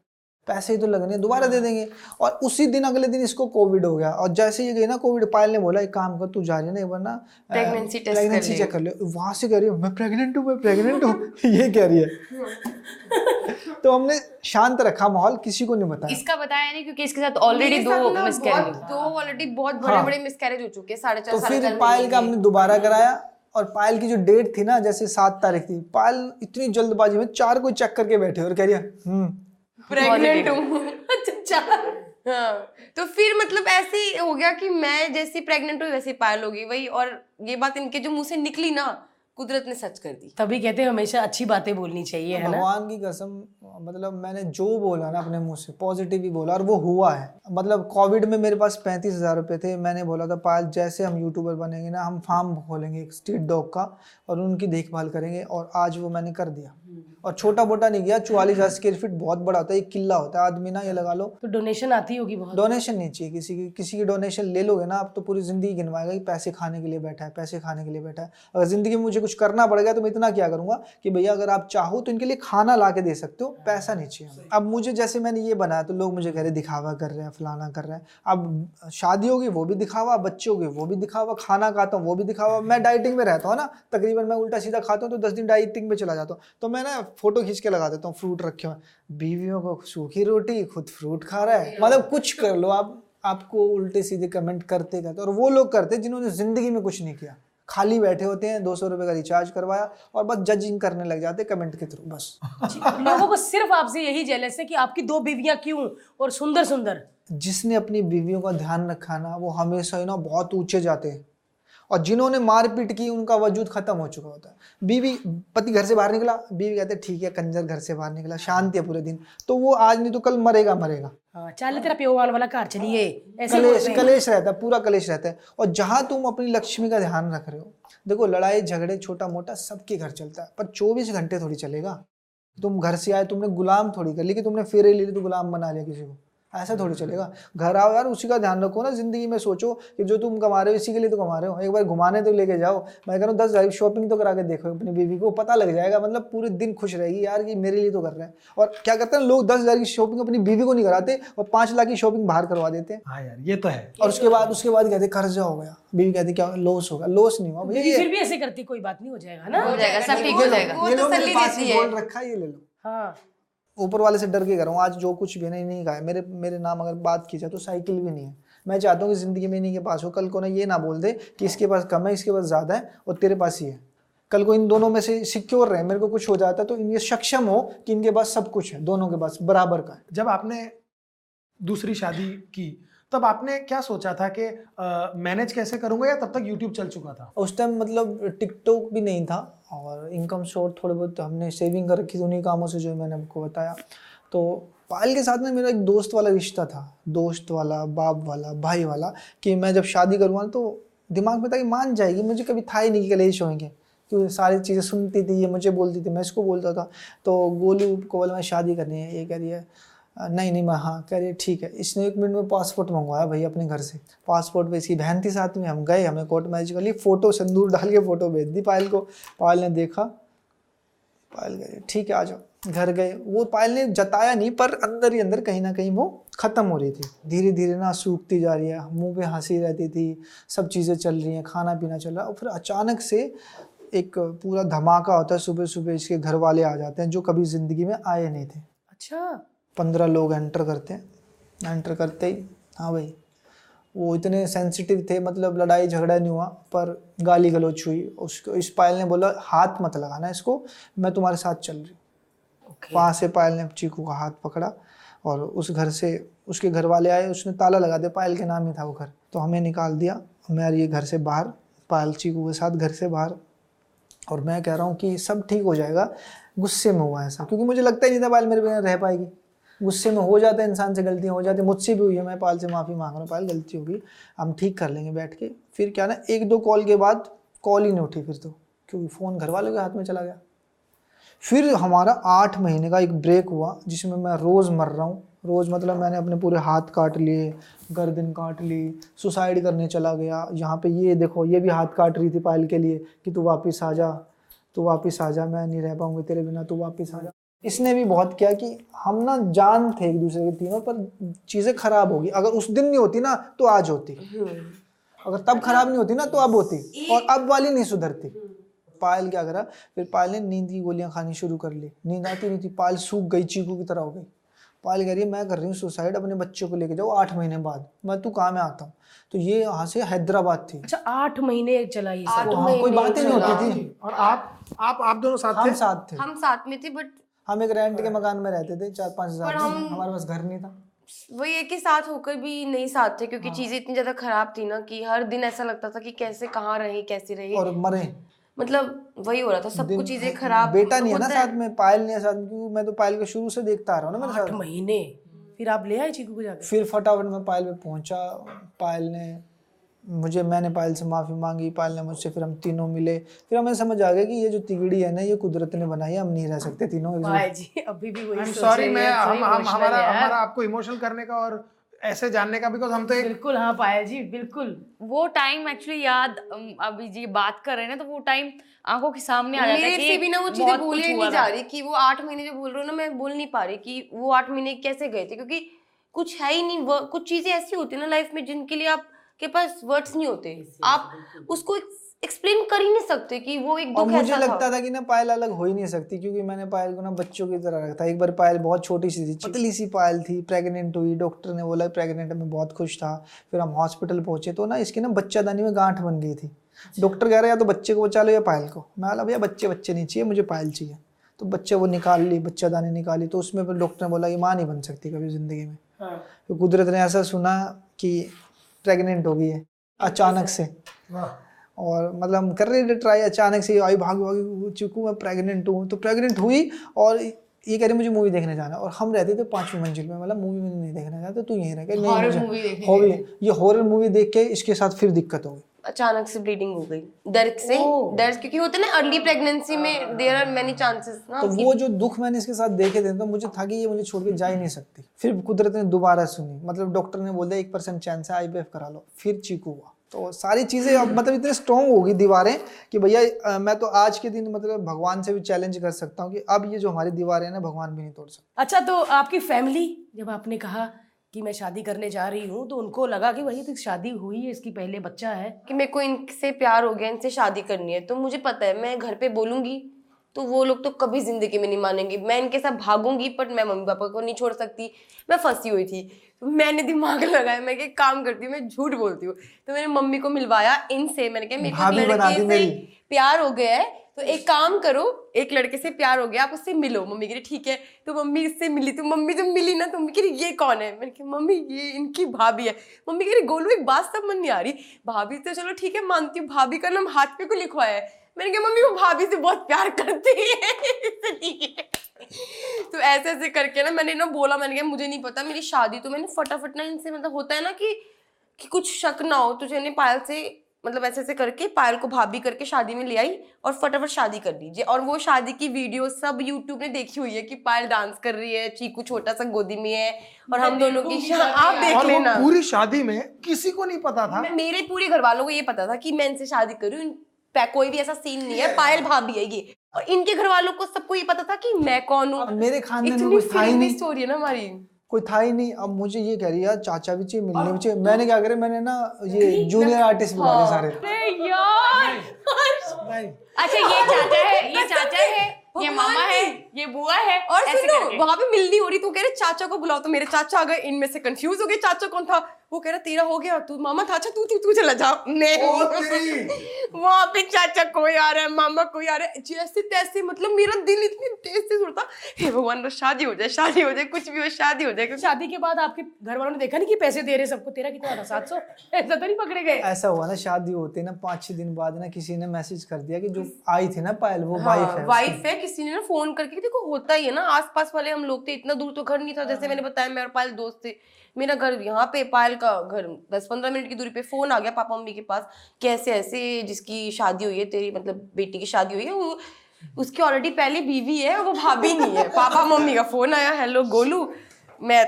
पैसे ही तो लगने, दोबारा दे देंगे। और उसी दिन अगले दिन इसको कोविड हो गया, और जैसे ये गई ना कोविड, पायल ने बोला एक काम कर तू जा रही है ना एक बार ना प्रेगनेंसी टेस्ट चेक कर ले। वहां से कह रही हूँ मैं प्रेग्नेंट हूँ मैं प्रेग्नेंट हूँ ये कह रही है। तो हमने शांत रखा माहौल, किसी को नहीं बताया, इसका बताया नहीं क्योंकि इसके साथ ऑलरेडी दो मिसकैरेज दो ऑलरेडी बहुत बड़े-बड़े मिसकैरेज हो चुके हैं साढ़े चार साल। तो फिर पायल का हमने दोबारा कराया, और पायल की जो डेट थी ना जैसे सात तारीख थी, पायल इतनी जल्दबाजी में चार को चेक करके बैठे और कह रही है प्रेग्नेंट हूं। अच्छा हाँ, तो फिर मतलब ऐसे ही हो गया कि मैं जैसी प्रेग्नेंट हुई वैसी पायल हो गई वही। और ये बात इनके जो मुंह से निकली ना कुदरत ने सच कर दी। तभी कहते हैं हमेशा अच्छी बातें बोलनी चाहिए, है ना? भगवान की कसम, मतलब मैंने जो बोला ना अपने मुंह से पॉजिटिव ही बोला और वो हुआ है। मतलब कोविड में मेरे पास पैंतीस हजार रुपये थे, मैंने बोला था पायल जैसे हम यूट्यूबर बनेंगे ना हम फार्म खोलेंगे एक स्ट्रीट डॉग का और उनकी देखभाल करेंगे, और आज वो मैंने कर दिया। और छोटा मोटा नहीं गया, चौवालीस हजार स्क्वायर फीट बहुत बड़ा होता है, एक किला होता है आदमी ना ये लगा लो। तो डोनेशन आती होगी? बहुत डोनेशन नहीं चाहिए किसी की, किसी की डोनेशन ले लोगे ना आप तो पूरी जिंदगी गिनवाएगा कि पैसे खाने के लिए बैठा है, पैसे खाने के लिए बैठा है। अगर जिंदगी में मुझे कुछ करना पड़ गया तो मैं इतना क्या करूंगा कि भैया अगर आप चाहो तो इनके लिए खाना ला के दे सकते हो, पैसा नहीं चाहिए। अब मुझे जैसे मैंने ये बनाया तो लोग मुझे कह रहे दिखावा कर रहे हैं, फलाना कर रहे हैं। अब शादी होगी वो भी दिखावा, बच्चे होगी वो भी दिखावा, खाना खाता हूँ वो भी दिखावा। मैं डाइटिंग में रहता हूँ ना तकरीबन, मैं उल्टा सीधा खाता हूँ तो दस दिन डाइटिंग पे चला जाता हूँ। तो मैं ना फोटो खींच के लगा देता हूँ फ्रूट रखे हुए, बीवियों को सूखी रोटी, खुद फ्रूट खा रहा है। मतलब कुछ कर लो आप, आपको उल्टे सीधे कमेंट करते करते, और वो लोग करते जिन्होंने जिंदगी में कुछ नहीं किया, खाली बैठे होते हैं, दो सौ रुपए का रिचार्ज करवाया और बस जजिंग करने लग जाते कमेंट के थ्रू। बस लोगों को सिर्फ आपसे यही जेलस है कि आपकी दो बीवियां क्यों और सुंदर सुंदर। जिसने अपनी बीवियों का ध्यान रखा ना वो हमेशा ही ना बहुत ऊंचे जाते हैं, और जिन्होंने मारपीट की उनका वजूद खत्म हो चुका होता है। बीवी पति घर से बाहर निकला, बीवी कहते ठीक है कंजर घर से बाहर निकला, शांति है पूरे दिन, तो वो आज नहीं तो कल मरेगा मरेगा चल तेरा प्योवाल वाला घर चलिए, कलेश कलेश रहता है, पूरा कलेश रहता है। और जहां तुम अपनी लक्ष्मी का ध्यान रख रहे हो, देखो लड़ाई झगड़े छोटा मोटा सबके घर चलता है, पर चौबीस घंटे थोड़ी चलेगा। तुम घर से आए तुमने गुलाम थोड़ी कर ली कि तुमने फेरे ले ली तो गुलाम बना लिया किसी को, ऐसा थोड़ी चलेगा। घर आओ यार, उसी का ध्यान रखो ना, जिंदगी में सोचो कि जो तुम कमा रहे हो इसी के लिए तो कमा रहे हो। एक बार घुमाने तो लेके जाओ, मैं कह रहा हूँ दस हजार शॉपिंग तो करा के देखो अपनी बीवी को, पता लग जाएगा मतलब पूरे दिन खुश रहेगी यार कि मेरे लिए तो कर रहा है। और क्या करते हैं लोग, दस हजार की शॉपिंग अपनी बीवी को नहीं कराते और पांच लाख की शॉपिंग बाहर करवा देते हैं। हाँ यार ये तो है। और उसके बाद उसके बाद कहते कर्जा हो गया, बीवी कहती क्या लॉस होगा, लॉस नहीं हुआ भैया, फिर भी ऐसे करती कोई बात नहीं, हो जाएगा ना, हो जाएगा सब ठीक हो जाएगा, रखा ये ले लो। ऊपर वाले से डर के कर रहा हूँ, आज जो कुछ भी नहीं नहीं कहा है मेरे मेरे नाम अगर बात की जाए तो साइकिल भी नहीं है। मैं चाहता हूँ कि ज़िंदगी में इन्हीं के पास हो, कल को ना ये ना बोल दे कि इसके पास कम है इसके पास ज़्यादा है और तेरे पास ही है। कल को इन दोनों में से सिक्योर रहे, मेरे को कुछ हो जाता है तो ये सक्षम हो कि इनके पास सब कुछ है, दोनों के पास बराबर का है। जब आपने दूसरी शादी की तब आपने क्या सोचा था कि मैनेज कैसे करूँगा, या तब तक यूट्यूब चल चुका था? उस टाइम मतलब टिकटॉक भी नहीं था और इनकम सोर्स थोड़े बहुत हमने सेविंग कर रखी थी उन्हीं कामों से जो मैंने आपको बताया। तो पायल के साथ में मेरा एक दोस्त वाला रिश्ता था, दोस्त वाला, बाप वाला, भाई वाला, कि मैं जब शादी करूँगा तो दिमाग में था कि मान जाएगी, मुझे कभी था ही नहीं कि कलेश होंगे, क्योंकि सारी चीज़ें सुनती थी, ये मुझे बोलती थी मैं इसको बोलता था। तो गोलू को बोला मैं शादी करनी है, ये कह रही है नहीं नहीं मैं हाँ, कह रही है ठीक है। इसने एक मिनट में पासपोर्ट मंगवाया भाई अपने घर से, पासपोर्ट पे इसकी बहन थी साथ में, हम गए, हमें कोर्ट मैरिज कर ली, फ़ोटो संदूर डाल के फ़ोटो भेज दी पायल को। पायल ने देखा, पायल कह रही ठीक है आ जाओ, घर गए। वो पायल ने जताया नहीं पर अंदर ही अंदर कहीं ना कहीं वो ख़त्म हो रही थी, धीरे धीरे ना सूखती जा रही है, मुँह पर हंसी रहती थी, सब चीज़ें चल रही हैं, खाना पीना चल रहा है। और फिर अचानक से एक पूरा धमाका होता है, सुबह सुबह इसके घर वाले आ जाते हैं जो कभी ज़िंदगी में आए नहीं थे। अच्छा। पंद्रह लोग एंटर करते हैं, एंटर करते ही हाँ भाई वो इतने सेंसिटिव थे, मतलब लड़ाई झगड़ा नहीं हुआ पर गाली गलौच हुई। उसको इस पायल ने बोला हाथ मत लगाना इसको, मैं तुम्हारे साथ चल रही हूँ। okay. वहाँ से पायल ने चीकू का हाथ पकड़ा और उस घर से उसके घर वाले आए, उसने ताला लगा दिया, पायल के नाम ही था वो घर, तो हमें निकाल दिया। मैं ये घर से बाहर, पायल चीकू के साथ घर से बाहर, और मैं कह रहा हूँ कि सब ठीक हो जाएगा, गुस्से में हुआ ऐसा क्योंकि मुझे लगता ही नहीं था पायल मेरे बिना रह पाएगी। गुस्से में हो जाता है, इंसान से गलतियाँ हो जाती है, मुझसे भी हुई है, मैं पायल से माफ़ी मांग रहा हूँ, पायल गलती होगी हम ठीक कर लेंगे बैठ के। फिर क्या ना एक दो कॉल के बाद कॉल ही नहीं उठी फिर तो, क्योंकि फ़ोन घर वालों के हाथ में चला गया। फिर हमारा आठ महीने का एक ब्रेक हुआ जिसमें मैं रोज़ मर रहा हूँ, रोज़ मतलब मैंने अपने पूरे हाथ काट लिए, गर्दन काट ली, सुसाइड करने चला गया। यहाँ पर ये देखो ये भी हाथ काट रही थी पायल के लिए कि तू वापस आ जा, तू वापस आ जा, मैं नहीं रह पाऊँगी तेरे बिना, तू वापस आ जा। इसने भी बहुत किया कि हम ना जान थे एक दूसरे के तीनों, पर चीज़ें खराब होगी, अगर उस दिन नहीं होती ना तो आज होती, अगर तब खराब नहीं होती ना तो अब होती, और अब वाली नहीं सुधरती। पायल क्या करा फिर, पायल ने नींद की गोलियां खानी शुरू कर ली, नींद आती नहीं थी, पायल सूख गई, चीकू की तरह हो गई। पायल कह रही है मैं कर रही हूँ सुसाइड, अपने बच्चों को लेके जाओ, आठ महीने बाद मैं तू कहाँ में आता हूँ। तो ये यहाँ से हैदराबाद थी। अच्छा आठ महीने चलाई, कोई बातें नहीं होती थी। और आप आप दोनों साथ साथ थे? हम साथ में थे, बट हम एक रेंट के मकान में रहते थे, चार पाँच हजार, हमारे पास घर नहीं था। वही एक ही साथ होकर भी नहीं साथ थे क्योंकि हाँ। चीजें इतनी ज्यादा खराब थी ना कि हर दिन ऐसा लगता था कि कैसे कहाँ रहे कैसे रहे और मरे, मतलब वही हो रहा था, सब कुछ चीजें खराब। बेटा नहीं है ना साथ में, पायल नहीं है साथ में, क्योंकि मैं तो पायल को शुरू से देखता आ रहा हूँ ना मेरे साथ। महीने फिर आप ले आए चीकू को जाकर? फिर फटाफट मैं पायल पे पहुंचा, पायल ने मुझे मैंने पायल से माफ़ी मांगी, पायल ने मुझसे, फिर हम तीनों मिले, फिर हमें समझ आ गया कि ये जो तिगड़ी है ना ये कुदरत ने बनाई है, हम नहीं रह सकते तीनों। भाई जी अभी भी वही सॉरी मैं हम हमारा हमारा आपको इमोशनल करने का और ऐसे जानने का, बिकॉज हम तो बिल्कुल हाँ पायल जी बिल्कुल वो टाइम एक्चुअली याद, अभी जी बात कर रहे हैं तो वो टाइम आंखों के सामने आ जाता है कि भी ना वो चीज़ें बोली नहीं जा रही कि वो आठ महीने जो बोल रहे हो ना मैं बोल नहीं पा रही कि वो आठ महीने कैसे गए थे, क्योंकि कुछ है ही नहीं। कुछ चीज़ें ऐसी होती है ना लाइफ में जिनके लिए आप के पास वर्ड्स नहीं होते, आप उसको एक्सप्लेन कर ही नहीं सकते कि वो एक दुख है। मुझे लगता था कि ना पायल अलग हो ही नहीं सकती क्योंकि मैंने पायल को ना बच्चों की तरह रखा था। एक बार पायल बहुत छोटी सी थी, पतली सी पायल थी, प्रेग्नेंट हुई, डॉक्टर ने बोला प्रेग्नेंट, में बहुत खुश था। फिर हम हॉस्पिटल पहुंचे तो ना इसकी ना बच्चादानी में गांठ बन गई थी, डॉक्टर कह रहे या तो बच्चे को बचा लो या पायल को। मैं बोला भैया बच्चे बच्चे नहीं चाहिए, मुझे पायल चाहिए। तो बच्चे वो निकाल ली, बच्चादानी निकाली, तो उसमें फिर डॉक्टर ने बोला ये माँ नहीं बन सकती कभी ज़िंदगी में। तो कुदरत ने ऐसा सुना कि प्रेग्नेंट हो गई है अचानक से, और मतलब हम कर रहे थे ट्राई, अचानक से आई भागी भागी चुकू मैं प्रेग्नेंट हूँ। तो प्रेग्नेंट हुई और ये कह रही मुझे मूवी देखने जाना, और हम रहते थे पांचवी मंजिल में, मतलब मूवी नहीं देखने जाते, तू यहीं रह गई नहीं हॉरर ये हॉरर मूवी देख के इसके साथ फिर दिक्कत हो गई, अचानक से ब्लीडिंग हो गई दर्द से, दर्द क्योंकि होते ना अर्ली प्रेगनेंसी में देयर आर मेनी चांसेस ना। तो वो जो दुख मैंने इसके साथ देखे थे तो मुझे था कि ये मुझे छोड़ के जा ही नहीं सकती। फिर कुदरत ने दोबारा सुनी, मतलब डॉक्टर ने बोला एक परसेंट चांस है आईवीएफ करा लो, फिर चीकू हुआ। तो सारी चीज़ें अब मतलब इतने स्ट्रॉन्ग होगी दीवारें कि भैया मैं तो आज के दिन मतलब भगवान से भी चैलेंज कर सकता हूँ कि अब ये जो हमारी दीवारें हैं ना भगवान भी नहीं तोड़ सकता। अच्छा, तो आपकी फैमिली जब आपने कहा कि मैं शादी करने जा रही हूँ तो उनको लगा कि वही तो शादी हुई है, इसकी पहले बच्चा है, कि मेरे को इनसे प्यार हो गया, इनसे शादी करनी है, तो मुझे पता है मैं घर पे बोलूँगी तो वो लोग तो कभी ज़िंदगी में नहीं मानेंगी। मैं इनके साथ भागूंगी पर मैं मम्मी पापा को नहीं छोड़ सकती। मैं फंसी हुई थी, मैंने दिमाग लगाया, मैं क्या काम करती हूँ, मैं झूठ बोलती हूँ। तो मैंने मम्मी को मिलवाया इनसे, मैंने कहा मेरे को लड़के से प्यार हो गया है तो एक काम करो, एक लड़के से प्यार हो गया आप उससे मिलो। मम्मी कह रही ठीक है। तो मम्मी इससे मिली, तो मम्मी जब मिली ना तो मम्मी कह रही ये कौन है, मैंने कहा मम्मी ये इनकी भाभी है। मम्मी कह रही गोलू एक बात समझ नहीं आ रही, भाभी तो चलो ठीक है मानती हूँ, भाभी का नाम हाथ पे को लिखवाया है, मैंने कहा मम्मी वो भाभी से बहुत प्यार करती है इसलिए। तो ऐसे ऐसे करके ना मैंने ना बोला, मैंने कहा मुझे नहीं पता मेरी शादी, तो मैंने फटाफट ना इनसे मतलब होता है ना कि कि कुछ शक ना हो, तो मैंने पायल से मतलब ऐसे ऐसे करके पायल को भाभी करके शादी में ले आई और फटाफट शादी कर दीजिए। और वो शादी की वीडियो सब यूट्यूब ने देखी हुई है कि पायल डांस कर रही है, चीकू छोटा सा गोदी में है और हम दोनों की आप देख लेना। पूरी शादी में किसी को नहीं पता था, मेरे पूरे घर वालों को ये पता था कि मैं इनसे शादी करूँ, कोई भी ऐसा सीन नहीं है, पायल भाभी है ये। और इनके घर वालों को सबको ये पता था कि मैं कौन हूँ। मेरे खानदान में कोई था ही नहीं, स्टोरी है ना हमारी, कोई था ही नहीं। अब मुझे ये कह रही है चाचा भी चाहिए, मिलने भी चाहिए। मैंने क्या करे, मैंने ना ये जूनियर आर्टिस्ट बुला लिए सारे। अरे यार, अच्छा ये चाचा है, ये चाचा है, ये मामा है, ये बुआ है। और सुनो वहाँ पे मिलनी हो रही, तू कह रहे चाचा को बुलाओ, तो मेरे चाचा आ गए, इनमें से कंफ्यूज हो गए चाचा कौन था। वो कह रहा तेरा हो गया, तू मामा था, अच्छा तू तू तू चला जा। नहीं वहाँ पे चाचा कोई आ रहा है, मामा कोई आ रहा है, जैसे तैसे मतलब मेरा दिल इतनी तेज से सुनता हे भगवान शादी हो जाए, शादी हो जाए, कुछ भी हो शादी हो जाए। शादी के बाद आपके घर वालों ने देखा नहीं कि पैसे दे रहे सबको, तेरा कितना था सात सौ ऐसा तो नहीं पकड़े गए। ऐसा हुआ ना शादी होते ना पाँच छह दिन बाद ना किसी ने मैसेज कर दिया कि जो आई थी ना पायल वो वाइफ है, वाइफ है। किसी ने ना फोन करके, देखो होता ही है ना, आसपास वाले हम लोग थे, इतना दूर तो घर नहीं था, जैसे मैंने बताया मैं और पायल दोस्त थे। मेरा घर यहाँ पे, पायल का घर दस पंद्रह मिनट की दूरी पे। फोन आ गया पापा मम्मी के पास, कैसे ऐसे जिसकी शादी हुई है, तेरी मतलब बेटी की शादी हुई है, वो उसकी ऑलरेडी पहले बीवी है, वो भाभी नहीं है। पापा मम्मी का फोन आया, हेलो गोलू। मैं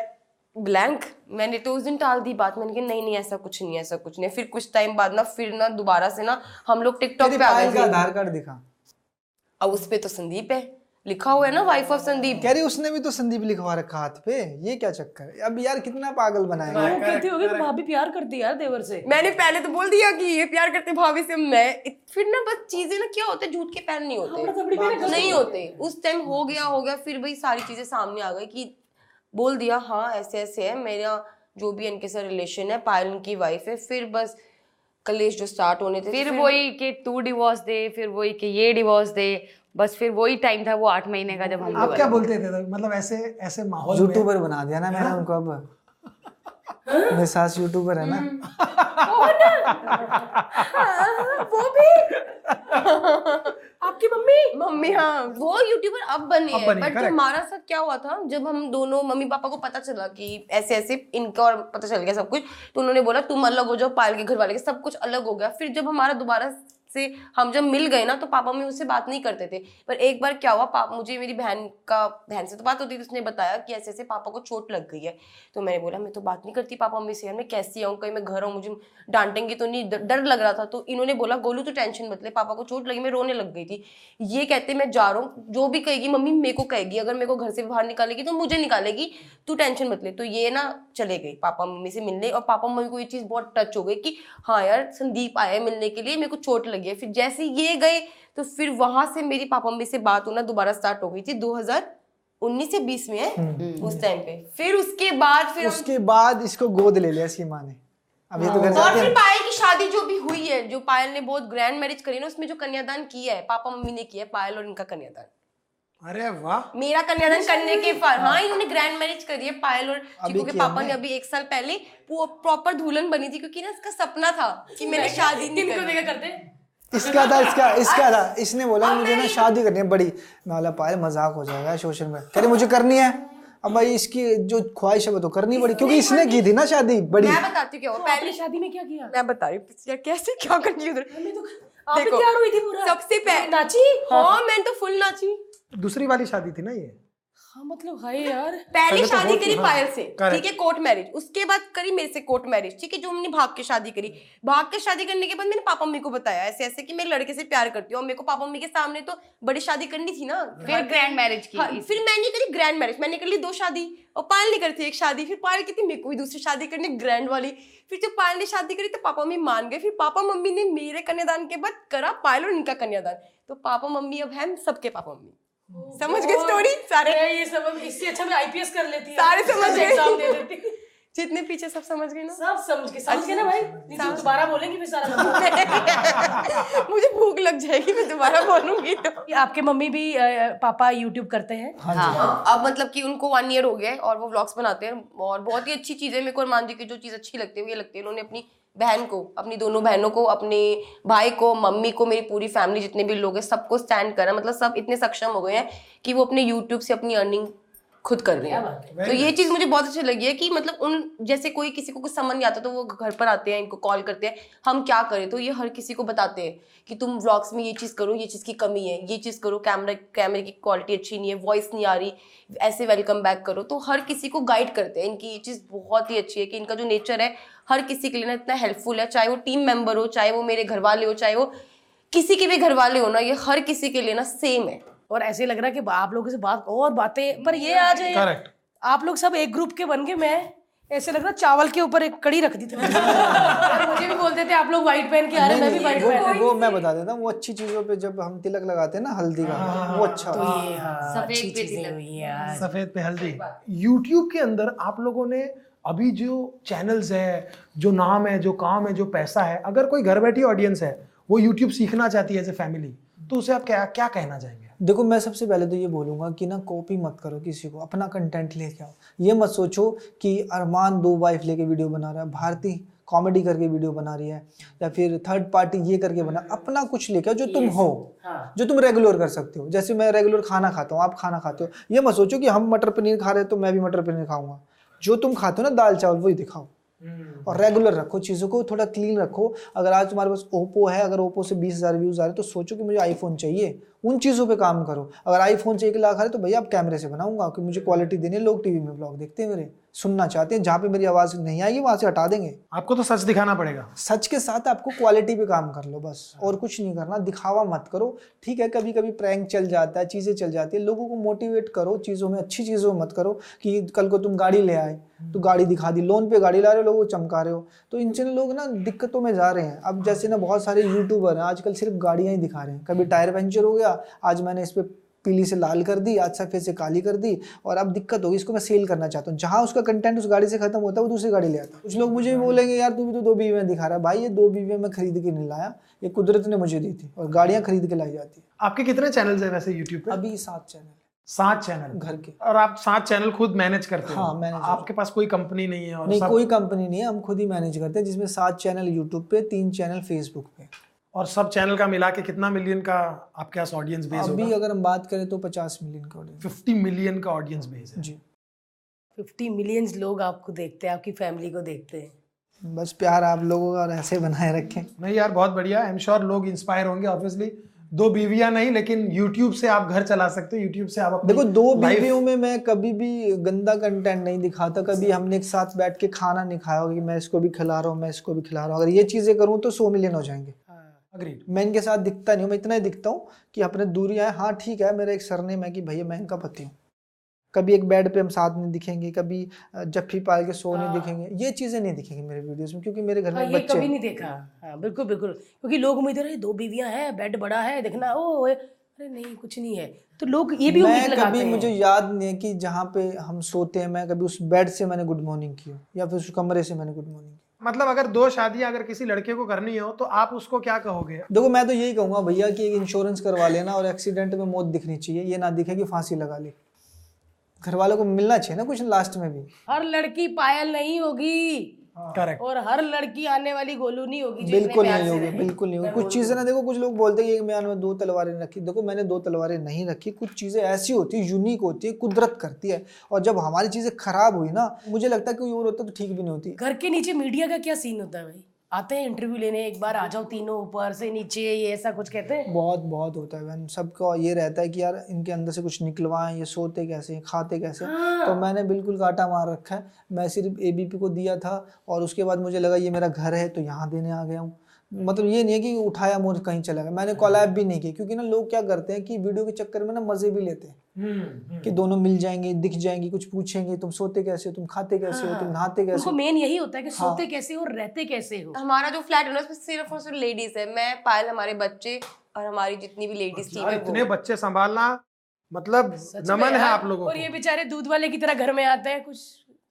ब्लैंक, मैंने तो उस दिन टाल दी बात, मैंने कहा नहीं नहीं ऐसा कुछ नहीं, ऐसा कुछ नहीं। फिर कुछ टाइम बाद ना फिर ना दोबारा से ना हम लोग टिकटॉक पे आ गए, आधार कार्ड दिखा, अब उस पे तो संदीप है लिखा हुआ है ना, वाइफ ऑफ संदीप। कह रही उसने भी तो संदीप लिखवा रखा हाथ पे, ये क्या चक्कर है। अब यार कितना पागल बनाएगा। वो कहती होगी भाभी प्यार करती यार देवर से, मैंने पहले तो बोल दिया कि ये प्यार करते भाभी से। मैं फिर ना बस चीजें ना क्या होते, झूठ के पैर नहीं होते, नहीं होते। उस टाइम हो गया हो गया फिर भाई सारी चीजें सामने आ गई कि बोल दिया हाँ ऐसे ऐसे है, मेरा जो भी इनके साथ रिलेशन है, पायल की वाइफ है। फिर बस कलेश जो स्टार्ट होने थे, फिर वही कि तू डिवोर्स दे, फिर वही कि ये डिवोर्स दे, बस फिर वही टाइम था वो आठ महीने का जब हम। आप क्या बोलते थे, मतलब ऐसे ऐसे माहौल यूट्यूबर बना दिया ना मैंने उनको। अब मेरे सास यूट्यूबर है ना, वो भी आपकी मम्मी मम्मी हाँ वो यूट्यूबर अब बने हैं। बट हमारा साथ क्या हुआ था, जब हम दोनों मम्मी पापा को पता चला कि ऐसे ऐसे इनका और पता चल गया सब कुछ, तो उन्होंने बोला तुम अलग हो जाओ, पायल के घर वाले के सब कुछ अलग हो गया। फिर जब हमारा दोबारा से हम जब मिल गए ना तो पापा में उससे बात नहीं करते थे। पर एक बार क्या हुआ, पापा मुझे मेरी बहन का बहन से तो बात होती थी, उसने बताया कि ऐसे ऐसे पापा को चोट लग गई है। तो मैंने बोला मैं तो बात नहीं करती पापा मम्मी से यार, मैं कैसी आऊँ, कहीं मैं घर आऊँ मुझे डांटेंगे तो नहीं, डर लग रहा था। तो इन्होंने बोला गोलू तो टेंशन मत ले, पापा को चोट लगी, मैं रोने लग गई थी। ये कहते मैं जा रहा हूँ, जो भी कहेगी मम्मी मेरे को कहेगी, अगर मेरे को घर से बाहर निकालेगी तो मुझे निकालेगी, तू टेंशन मत ले। तो ये ना चले गई पापा मम्मी से मिलने, और पापा मम्मी को ये चीज़ बहुत टच हो गई कि हाँ यार संदीप आया मिलने के लिए, मेरे को चोट लगी है। फिर जैसे ये गए तो फिर वहां से मेरी पापा मम्मी से बात होना दोबारा स्टार्ट हो गई थी दो हज़ार उन्नीस से बीस में है उस टाइम पे। फिर उसके बाद फिर उसके बाद इसको गोद ले लिया सीमा ने। अब ये तो घर जाते हैं। और फिर पायल की शादी जो भी हुई है, जो पायल ने बहुत ग्रैंड मैरिज करी ना, उसमें जो कन्यादान किया है पापा मम्मी ने किया है, पायल और इनका कन्यादान। अरे वाह, मेरा कन्यादान करने के बाद हाँ इन्होंने ग्रैंड मैरिज करी है। पायल और चीकू के पापा ने अभी एक साल पहले प्रॉपर दुल्हन बनी थी, क्योंकि ना इसका सपना था कि मैंने शादी नहीं करते। इसका था इसका इसका था इसने बोला मुझे ना शादी करनी है बड़ी। मैं पायल मजाक हो जाएगा सोशल में, कह रही मुझे करनी है। अब भाई इसकी जो ख्वाहिश है वो तो करनी पड़ी, क्योंकि इसने की थी ना शादी बड़ी। मैं बताती हूँ क्या हुआ पहली शादी में, क्या किया मैं बता रही हूँ कैसे क्या करनी उधर। देखो क्या हुई थी पूरा, सबसे पहले नाची। हाँ मैं तो फुल नाची। दूसरी वाली शादी थी ना ये। हाँ मतलब भाई यार पहली शादी करी पायल से, ठीक है, कोर्ट मैरिज। उसके बाद करी मेरे से कोर्ट मैरिज, ठीक है, जो हमने भाग के शादी करी। भाग के शादी करने के बाद मैंने पापा मम्मी को बताया ऐसे ऐसे कि मैं लड़के से प्यार करती हूँ, और मेरे को पापा मम्मी के सामने तो बड़ी शादी करनी थी ना। फिर ग्रैंड मैरिज की, फिर मैंने करी ग्रैंड मैरिज। मैंने कर ली दो शादी और पायल ने करती एक शादी। फिर पायल कहती मेरे को भी दूसरी शादी करनी ग्रैंड वाली। फिर जब पायल ने शादी करी तो पापा मम्मी मान गए। फिर पापा मम्मी ने मेरे कन्यादान के बाद करा पायल और इनका कन्यादान। तो पापा मम्मी अब है सबके पापा मम्मी। समझ गए स्टोरी सारे, ये सब इससे अच्छा मैं आईपीएस कर लेती सारे समझ गए जितने पीछे सब समझ गए ना, सब समझ गए समझ गए ना भाई। तुम दोबारा बोलेंगी फिर सारा मुझे भूख लग जाएगी मैं दोबारा बोलूंगी। तो आपके मम्मी भी पापा यूट्यूब करते हैं? हाँ, अब मतलब कि उनको वन ईयर हो गया है और वो व्लॉग्स बनाते हैं और बहुत ही अच्छी चीजें। मेरे को अरमान जी की जो चीज अच्छी लगती है ये लगती है उन्होंने अपनी बहन को, अपनी दोनों बहनों को, अपने भाई को, मम्मी को, मेरी पूरी फैमिली जितने भी लोग हैं सबको स्टैंड करा। मतलब सब इतने सक्षम हो गए हैं कि वो अपने यूट्यूब से अपनी अर्निंग खुद कर रहे हैं। तो ये चीज़ मुझे बहुत अच्छी लगी है कि मतलब उन जैसे कोई किसी को कुछ समझ नहीं आता तो वो घर पर आते हैं, इनको कॉल करते हैं हम क्या करें, तो ये हर किसी को बताते हैं कि तुम व्लॉग्स में ये चीज़ करो, ये चीज़ की कमी है, ये चीज़ करो, कैमरा कैमरे की क्वालिटी अच्छी नहीं है, वॉइस नहीं आ रही, ऐसे वेलकम बैक करो। तो हर किसी को गाइड करते हैं। इनकी ये चीज़ बहुत ही अच्छी है कि इनका जो नेचर है हर किसी के लिए ना इतना हेल्पफुल है, चाहे वो टीम मेम्बर हो, चाहे वो मेरे घर वाले हो, चाहे वो किसी के भी घर वाले हो ना, ये हर किसी के लिए ना सेम है। और ऐसे लग रहा है कि आप लोगों से बात और बातें पर ये आज करेक्ट आप लोग सब एक ग्रुप के बन के, मैं ऐसे लग रहा चावल के ऊपर एक कड़ी रख दी थी मुझे भी बोलते थे आप लोग व्हाइट पहन के आ रहे, मैं भी व्हाइट पहन रही हूं। वो मैं बता देता हूं, वो अच्छी चीजों पे जब हम तिलक लगाते हैं ना हल्दी का, वो अच्छा सफेद पे तिलक, सफेद पे हल्दी। यूट्यूब के अंदर आप लोगों ने अभी जो चैनल्स है, जो नाम है, जो काम है, जो पैसा है, अगर कोई घर बैठी ऑडियंस है वो यूट्यूब सीखना चाहती है एज ए फैमिली, तो उसे आप क्या क्या कहना चाहेंगे? देखो मैं सबसे पहले तो ये बोलूँगा कि ना कॉपी मत करो किसी को, अपना कंटेंट लेके आओ। ये मत सोचो कि अरमान दो वाइफ लेके वीडियो बना रहा है, भारती कॉमेडी करके वीडियो बना रही है, या फिर थर्ड पार्टी ये करके बना। अपना कुछ लेके आओ जो तुम हो, जो तुम रेगुलर कर सकते हो। जैसे मैं रेगुलर खाना खाता हूँ, आप खाना खाते हो, ये मत सोचो कि हम मटर पनीर खा रहे हैं तो मैं भी मटर पनीर खाऊंगा। जो तुम खाते हो ना दाल चावल वही दिखाओ और रेगुलर रखो चीज़ों को, थोड़ा क्लीन रखो। अगर आज तुम्हारे पास ओप्पो है, अगर ओप्पो से बीस हज़ार व्यूज़ आ रहे तो सोचो कि मुझे आईफोन चाहिए, उन चीज़ों पे काम करो। अगर आईफोन से एक लाख आ रहे तो भैया आप कैमरे से बनाऊंगा कि मुझे क्वालिटी देनी है। लोग टीवी में ब्लॉग देखते हैं, मेरे सुनना चाहते हैं, जहाँ पे मेरी आवाज़ नहीं आएगी वहाँ से हटा देंगे। आपको तो सच दिखाना पड़ेगा, सच के साथ आपको क्वालिटी पे काम कर लो बस, और कुछ नहीं करना। दिखावा मत करो, ठीक है, कभी कभी प्रैंक चल जाता है, चीज़ें चल जाती है। लोगों को मोटिवेट करो चीज़ों में, अच्छी चीज़ों में मत करो कि कल को तुम गाड़ी ले आए तो गाड़ी दिखा दी, लोन पे गाड़ी ला रहे हो, लोगों को चमका रहे हो, तो इनसे लोग ना दिक्कतों में जा रहे हैं। अब जैसे ना बहुत सारे यूट्यूबर हैं आजकल सिर्फ गाड़ियाँ ही दिखा रहे हैं, कभी टायर पंचर हो गया, आज मैंने इस पर पीली से लाल कर दी, आज सफ़ेद से काली कर दी, और अब दिक्कत होगी, इसको मैं सेल करना चाहता हूँ। जहाँ उसका कंटेंट उस गाड़ी से खत्म होता है वो दूसरी गाड़ी ले आता है। कुछ लोग मुझे भी बोलेंगे यार तू भी तो दो बीवी में दिखा रहा है। भाई ये दो बीवी में खरीद के नहीं लाया, ये कुदरत ने मुझे दी थी, और गाड़ियाँ खरीद के लाई जाती है। आपके कितने चैनल्स हैं वैसे यूट्यूब पर? अभी सात चैनल सात चैनल घर के, और आप सात चैनल खुद मैनेज करते हैं? हाँ मैनेज, आपके पास कोई कंपनी नहीं है? और नहीं, कोई कंपनी नहीं है, हम खुद ही मैनेज करते हैं, जिसमें सात चैनल यूट्यूब पे, तीन चैनल फेसबुक पे। और सब चैनल का मिला के कितना मिलियन का आपके पास ऑडियंस बेस होगा? अभी अगर हम बात करें तो पचास मिलियन का ऑडियंस, फिफ्टी मिलियन का ऑडियंस बेस है जी। फिफ्टी मिलियन लोग आपको देखते हैं, आपकी फैमिली को देखते हैं। बस प्यार आप लोगों का और ऐसे बनाए रखें। नहीं यार बहुत बढ़िया, आई एम श्योर लोग इंस्पायर होंगे। ऑब्वियसली दो बीवियां नहीं, लेकिन YouTube से आप घर चला सकते हो, YouTube से आप। देखो दो बीवियों में मैं कभी भी गंदा कंटेंट नहीं दिखाता, कभी हमने एक साथ बैठ के खाना नहीं खाया होगा कि मैं इसको भी खिला रहा हूँ, मैं इसको भी खिला रहा हूँ। अगर ये चीजें करूँ तो सौ मिलियन हो जाएंगे। अग्रीड। मैं इनके साथ दिखता नहीं हूँ, मैं इतना ही दिखता हूँ कि अपने दूरी आए। हाँ ठीक है, मेरा एक सरनेम है कि भैया मैं इनका पति हूँ। कभी एक बेड पे हम साथ नहीं दिखेंगे, कभी जफ्फी पाल के सो नहीं दिखेंगे, ये चीजें नहीं दिखेंगी मेरे वीडियोस में, क्योंकि मेरे घर में बच्चे कभी नहीं देखा। हाँ बिल्कुल बिल्कुल, क्योंकि लोग उम्मीद रहे दो बीवियां हैं, बेड बड़ा है, देखना ओ अरे नहीं कुछ नहीं है, तो लोग ये भी उम्मीद लगाते हैं। कभी मुझे याद नहीं है कि जहाँ पे हम सोते हैं मैं कभी उस बेड से मैंने गुड मॉर्निंग की, या फिर उस कमरे से मैंने गुड मॉर्निंग की। मतलब अगर दो शादियां अगर किसी लड़के को करनी हो तो आप उसको क्या कहोगे? देखो मैं तो यही कहूंगा भैया कि एक इंश्योरेंस करवा लेना और एक्सीडेंट में मौत दिखनी चाहिए, ये ना दिखे कि फांसी लगा ली। घर वालों को मिलना चाहिए ना कुछ लास्ट में भी। हर लड़की पायल नहीं होगी, करेक्ट, और हर लड़की आने वाली गोलू नहीं होगी। बिल्कुल नहीं होगी, बिल्कुल नहीं होगी। कुछ चीजें ना, देखो कुछ लोग बोलते हैं कि मैं में दो तलवारें रखी, देखो मैंने दो तलवारें नहीं रखी। कुछ चीजें ऐसी होती है, यूनिक होती है, कुदरत करती है, और जब हमारी चीजें खराब हुई ना, मुझे लगता है कोई और होता तो ठीक भी नहीं होती। घर के नीचे मीडिया का क्या सीन होता है भाई, आते हैं इंटरव्यू लेने, एक बार आ जाओ तीनों ऊपर से नीचे, ये ऐसा कुछ कहते हैं। बहुत बहुत होता है बहन, सबको ये रहता है कि यार इनके अंदर से कुछ निकलवाएं, ये सोते कैसे हैं, खाते कैसे हैं। हाँ। तो मैंने बिल्कुल काटा मार रखा है। मैं सिर्फ एबीपी को दिया था और उसके बाद मुझे लगा ये मेरा घर है तो यहाँ देने आ गया हूँ। मतलब ये नहीं है कि उठाया मोर कहीं चला गया। मैंने कोलैब भी नहीं की, क्योंकि ना लोग क्या करते हैं कि वीडियो के चक्कर में ना मजे भी लेते हैं कि दोनों मिल जाएंगे, दिख जाएंगे, कुछ पूछेंगे तुम सोते कैसे हो, तुम खाते कैसे हो, तुम नहाते कैसे हो। मेन यही होता है कि सोते कैसे हो और रहते कैसे हो। हमारा जो फ्लैट है ना उसमें सिर्फ और सिर्फ लेडीज है, मैं, पायल, हमारे बच्चे और हमारी जितनी भी लेडीज थी। इतने बच्चे संभालना मतलब नमन है आप लोगों को। और ये बेचारे दूध वाले की तरह घर में आते हैं, कुछ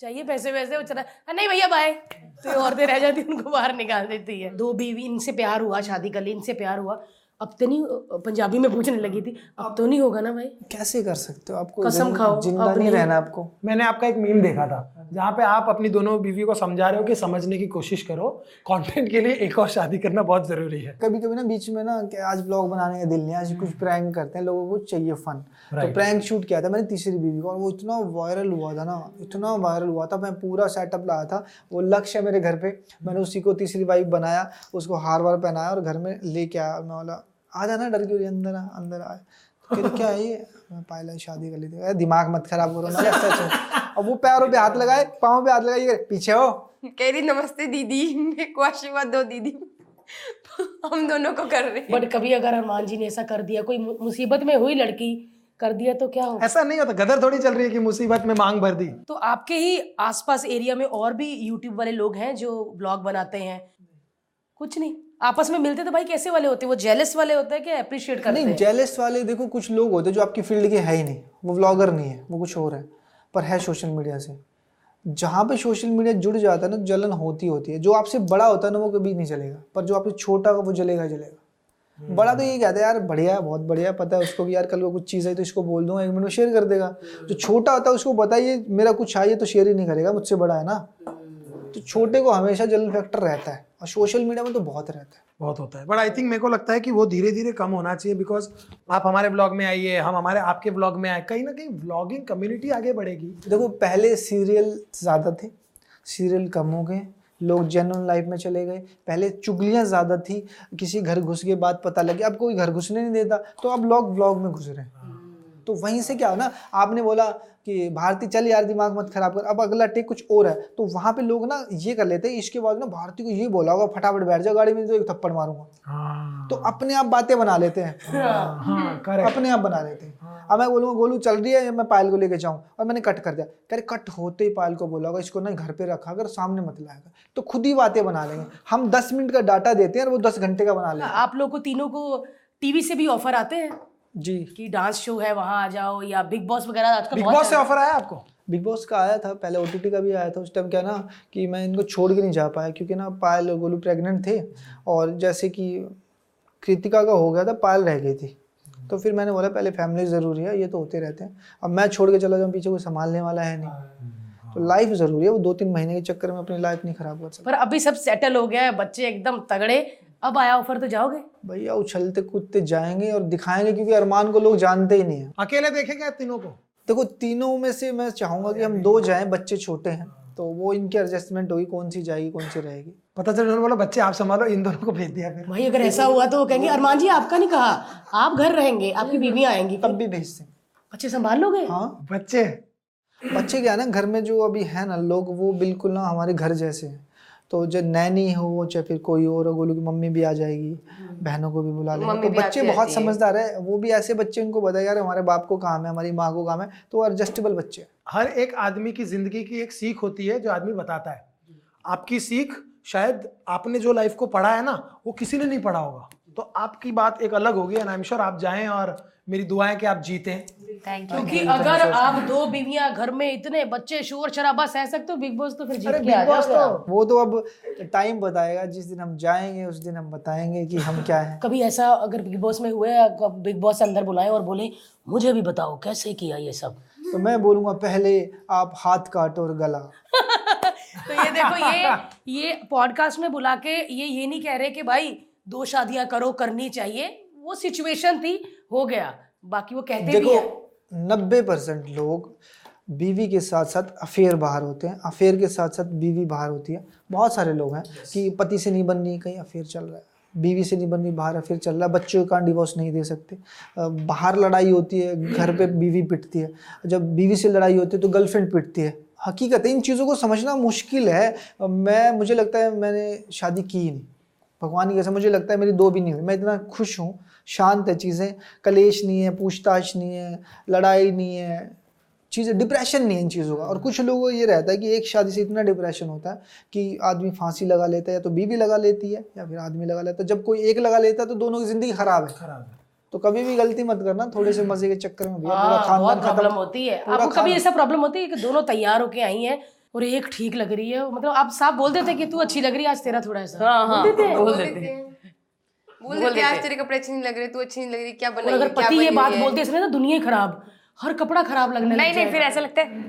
चाहिए पैसे वैसे, वो चला नहीं भैया बाय, तो औरतें रह जाती उनको बाहर निकाल देती है। दो बीवी, इनसे प्यार हुआ, शादी कर ली, इनसे प्यार हुआ, अब तो नहीं, पंजाबी में पूछने लगी थी, अब तो नहीं होगा ना भाई, कैसे कर सकते हो, आपको कसम खाओ जिंदा नहीं रहना आपको। मैंने आपका एक मीम देखा था जहाँ पे आप अपनी दोनों बीवी को समझा रहे हो कि समझने की कोशिश करो, कंटेंट के लिए एक और शादी करना बहुत जरूरी है। कभी कभी ना बीच में ना कि आज ब्लॉग बनाने का दिल नहीं, आज कुछ प्रैंक करते हैं, लोगों को चाहिए फन, तो प्रैंक शूट किया था मैंने तीसरी बीवी को, और वो इतना वायरल हुआ था ना, इतना वायरल हुआ था, मैं पूरा सेटअप लाया था, वो लक्ष्य है मेरे घर पे, मैंने उसी को तीसरी वाइफ बनाया, उसको हार वार पहनाया और घर में लेके आया। मैं बोला आ जाना डर के अंदर आ, अंदर आ, फिर क्या है ये पायल शादी कर ली थी, दिमाग मत खराब करो ना, सच है। अब वो पैरों पे हाथ लगाए, पाँव पे हाथ लगाए, पीछे हो, कह रही नमस्ते दीदी, मेरे को आशीर्वाद दो दीदी, हम दोनों को कर रहे हैं। बट कभी अगर अरमान जी ने ऐसा कर दिया, कोई मुसीबत में हुई लड़की कर दिया तो क्या हो? ऐसा नहीं होता, गदर थोड़ी चल रही है कि मुसीबत में मांग भर दी। तो आपके ही आसपास एरिया में और भी यूट्यूब वाले लोग हैं जो ब्लॉग बनाते हैं, कुछ नहीं आपस में मिलते तो भाई कैसे वाले होते हैं? वो जेलस वाले होते हैं क्या अप्रिशिएट करते हैं? नहीं जेलस वाले, देखो कुछ लोग होते हैं जो आपकी फील्ड के है ही नहीं, वो ब्लॉगर नहीं है, वो कुछ और है, पर है सोशल मीडिया से। जहाँ पे सोशल मीडिया जुड़ जाता है ना, जलन होती होती है। जो आपसे बड़ा होता है ना वो कभी नहीं जलेगा, पर जो आपसे छोटा होगा वो जलेगा जलेगा। बड़ा तो ये कहता है यार बढ़िया, बहुत बढ़िया, पता है उसको भी यार कल को कुछ चीज़ है तो इसको बोल दूंगा, एक मिनट में शेयर कर देगा। जो छोटा होता है उसको बताइए मेरा कुछ है, ये तो शेयर ही नहीं करेगा, मुझसे बड़ा है ना। तो छोटे को हमेशा जलन फैक्टर रहता है, और सोशल मीडिया में तो बहुत रहता है, बहुत होता है। बट आई थिंक, मेरे को लगता है कि वो धीरे धीरे कम होना चाहिए, बिकॉज आप हमारे ब्लॉग में आइए, हम हमारे आपके ब्लॉग में आए, कहीं ना कहीं ब्लॉगिंग कम्युनिटी आगे बढ़ेगी। देखो पहले सीरियल ज़्यादा थे, सीरियल कम हो गए, लोग जनरल लाइफ में चले गए। पहले चुगलियाँ ज़्यादा थी, किसी घर घुस के बाद पता लगे, अब कोई घर घुसने नहीं देता, तो अब लोग ब्लॉग में घुस रहे हैं। तो वहीं से क्या हो ना, आपने बोला कि भारती चल यार दिमाग मत खराब कर, अब अगला टेक कुछ और है, तो वहाँ पे लोग ना ये कर लेते हैं, इसके बाद ना भारती को ये बोला होगा फटाफट बैठ जाओ गाड़ी में तो एक थप्पड़ मारूंगा, तो अपने आप बातें बना लेते हैं। हाँ, हाँ, अपने आप बना लेते हैं। अब मैं बोलूँगा गोलू चल रही है, मैं पायल को लेके जाऊँ, और मैंने कट कर दिया, कह कट होते ही पायल को बोला होगा इसको ना घर पर रखा कर, सामने मत लाएगा, तो खुद ही बातें बना लेंगे। हम दस मिनट का डाटा देते हैं और वो दस घंटे का बना लेंगे। आप लोग को तीनों को टीवी से भी ऑफर आते हैं जी कि डांस शो है वहाँ आ जाओ, या बिग बॉस वगैरह आजकल। बिग बॉस से ऑफर आया आपको? बिग बॉस का आया था, पहले ओटीटी का भी आया था। उस टाइम क्या ना कि मैं इनको छोड़ के नहीं जा पाया, क्योंकि ना पायल और गोलू प्रेग्नेंट थे, और जैसे कि कृतिका का हो गया था, पायल रह गई थी, तो फिर मैंने बोला पहले फैमिली ज़रूरी है, ये तो होते रहते हैं, अब मैं छोड़ के चला जाऊँ, पीछे कोई संभालने वाला है नहीं, तो लाइफ ज़रूरी है। वो दो तीन महीने के चक्कर में अपनी लाइफ नहीं खराब कर सकते। पर अभी सब सेटल हो गया है, बच्चे एकदम तगड़े, अब आया ऑफर तो जाओगे? भैया उछलते कूदते जाएंगे और दिखाएंगे, क्योंकि अरमान को लोग जानते ही नहीं है। अकेले देखेंगे तीनों को? देखो तीनों में से मैं चाहूंगा कि हम दो जाएं, बच्चे छोटे हैं तो वो इनकी एडजस्टमेंट होगी, कौन सी जाएगी कौन सी रहेगी। पता चल उन्होंने बोला बच्चे आप संभालो, इन दोनों को भेज दिया भाई। अगर ऐसा हुआ तो कहेंगे अरमान जी आपका नहीं कहा, आप घर रहेंगे, आपकी बीवी आएंगी, तब भी भेज देंगे। बच्चे संभाल लोगे? हाँ बच्चे बच्चे क्या ना, घर में जो अभी है ना लोग, वो बिल्कुल ना हमारे घर जैसे हैं, तो जो नैनी हो चाहे फिर कोई और, गोलू की मम्मी भी आ जाएगी, बहनों को भी बुला लेंगे, तो बच्चे बहुत समझदार है। वो भी ऐसे बच्चे, उनको बताया यार हमारे बाप को काम है, हमारी माँ को काम है, तो एडजस्टेबल बच्चे। हर एक आदमी की जिंदगी की एक सीख होती है जो आदमी बताता है। आपकी सीख शायद आपने जो लाइफ को पढ़ा है ना वो किसी ने नहीं पढ़ा होगा, तो आपकी बात एक अलग होगी। एंड आई एम श्योर आप जाएं और मेरी दुआ है कि आप जीते, क्योंकि अगर आप दो बीवियां घर में इतने बच्चे शोर शराबा सह सकते हो, बिग बॉस तो फिर जीत के आ जाएगा। वो तो अब टाइम बताएगा, जिस दिन हम जाएंगे उस दिन हम बताएंगे कि हम क्या हैं। कभी ऐसा अगर बिग बॉस में हुआ है, बिग बॉस अंदर बुलाएं और बोले मुझे भी बताओ कैसे किया ये सब, तो मैं बोलूंगा पहले आप हाथ काटो और गला। तो ये देखो, ये ये पॉडकास्ट में बुला के ये ये नहीं कह रहे कि भाई दो शादियां करो, करनी चाहिए, वो सिचुएशन थी, हो गया, बाकी वो कहते भी हैं। नब्बे परसेंट लोग बीवी के साथ साथ अफेयर बाहर होते हैं, अफेयर के साथ साथ बीवी बाहर होती है। बहुत सारे लोग हैं कि पति से नहीं बन रही, कहीं अफेयर चल रहा है, बीवी से नहीं बन रही, बाहर अफेयर चल रहा है, बच्चों का डिवोर्स नहीं दे सकते, बाहर लड़ाई होती है, घर पे बीवी पिटती है, जब बीवी से लड़ाई होती है तो गर्लफ्रेंड पिटती है। हकीकत है, इन चीज़ों को समझना मुश्किल है। मैं मुझे लगता है मैंने शादी की नहीं, भगवान की कसम, मुझे लगता है मेरी दो भी नहीं हुई। मैं इतना खुश हूँ, शांत है चीज़ें, कलेश नहीं है, पूछताछ नहीं है, लड़ाई नहीं है, चीज़ें डिप्रेशन नहीं है इन चीज़ों का। और कुछ लोगों को ये रहता है कि एक शादी से इतना डिप्रेशन होता है कि आदमी फांसी लगा लेता है, या तो बीवी लगा लेती है या फिर आदमी लगा लेता है। जब कोई एक लगा लेता है तो दोनों की ज़िंदगी खराब है खराब है तो कभी भी गलती मत करना, थोड़े से मजे के चक्कर में बहुत प्रॉब्लम होती है। आपको कभी ऐसा प्रॉब्लम होती है कि दोनों तैयार होके आई हैं और एक ठीक लग रही है, मतलब आप साफ बोल देते कि तू अच्छी लग रही है आज, तेरा थोड़ा ऐसा बोल देते हैं, बोल देते आज तेरे कपड़े अच्छे नहीं लग रहे, तू अच्छी नहीं लग रही, क्या बना। अगर पति ये बात बोलते इसने ना दुनिया खराब, हर कपड़ा खराब लगने लगता है। नहीं नहीं, फिर ऐसा लगता है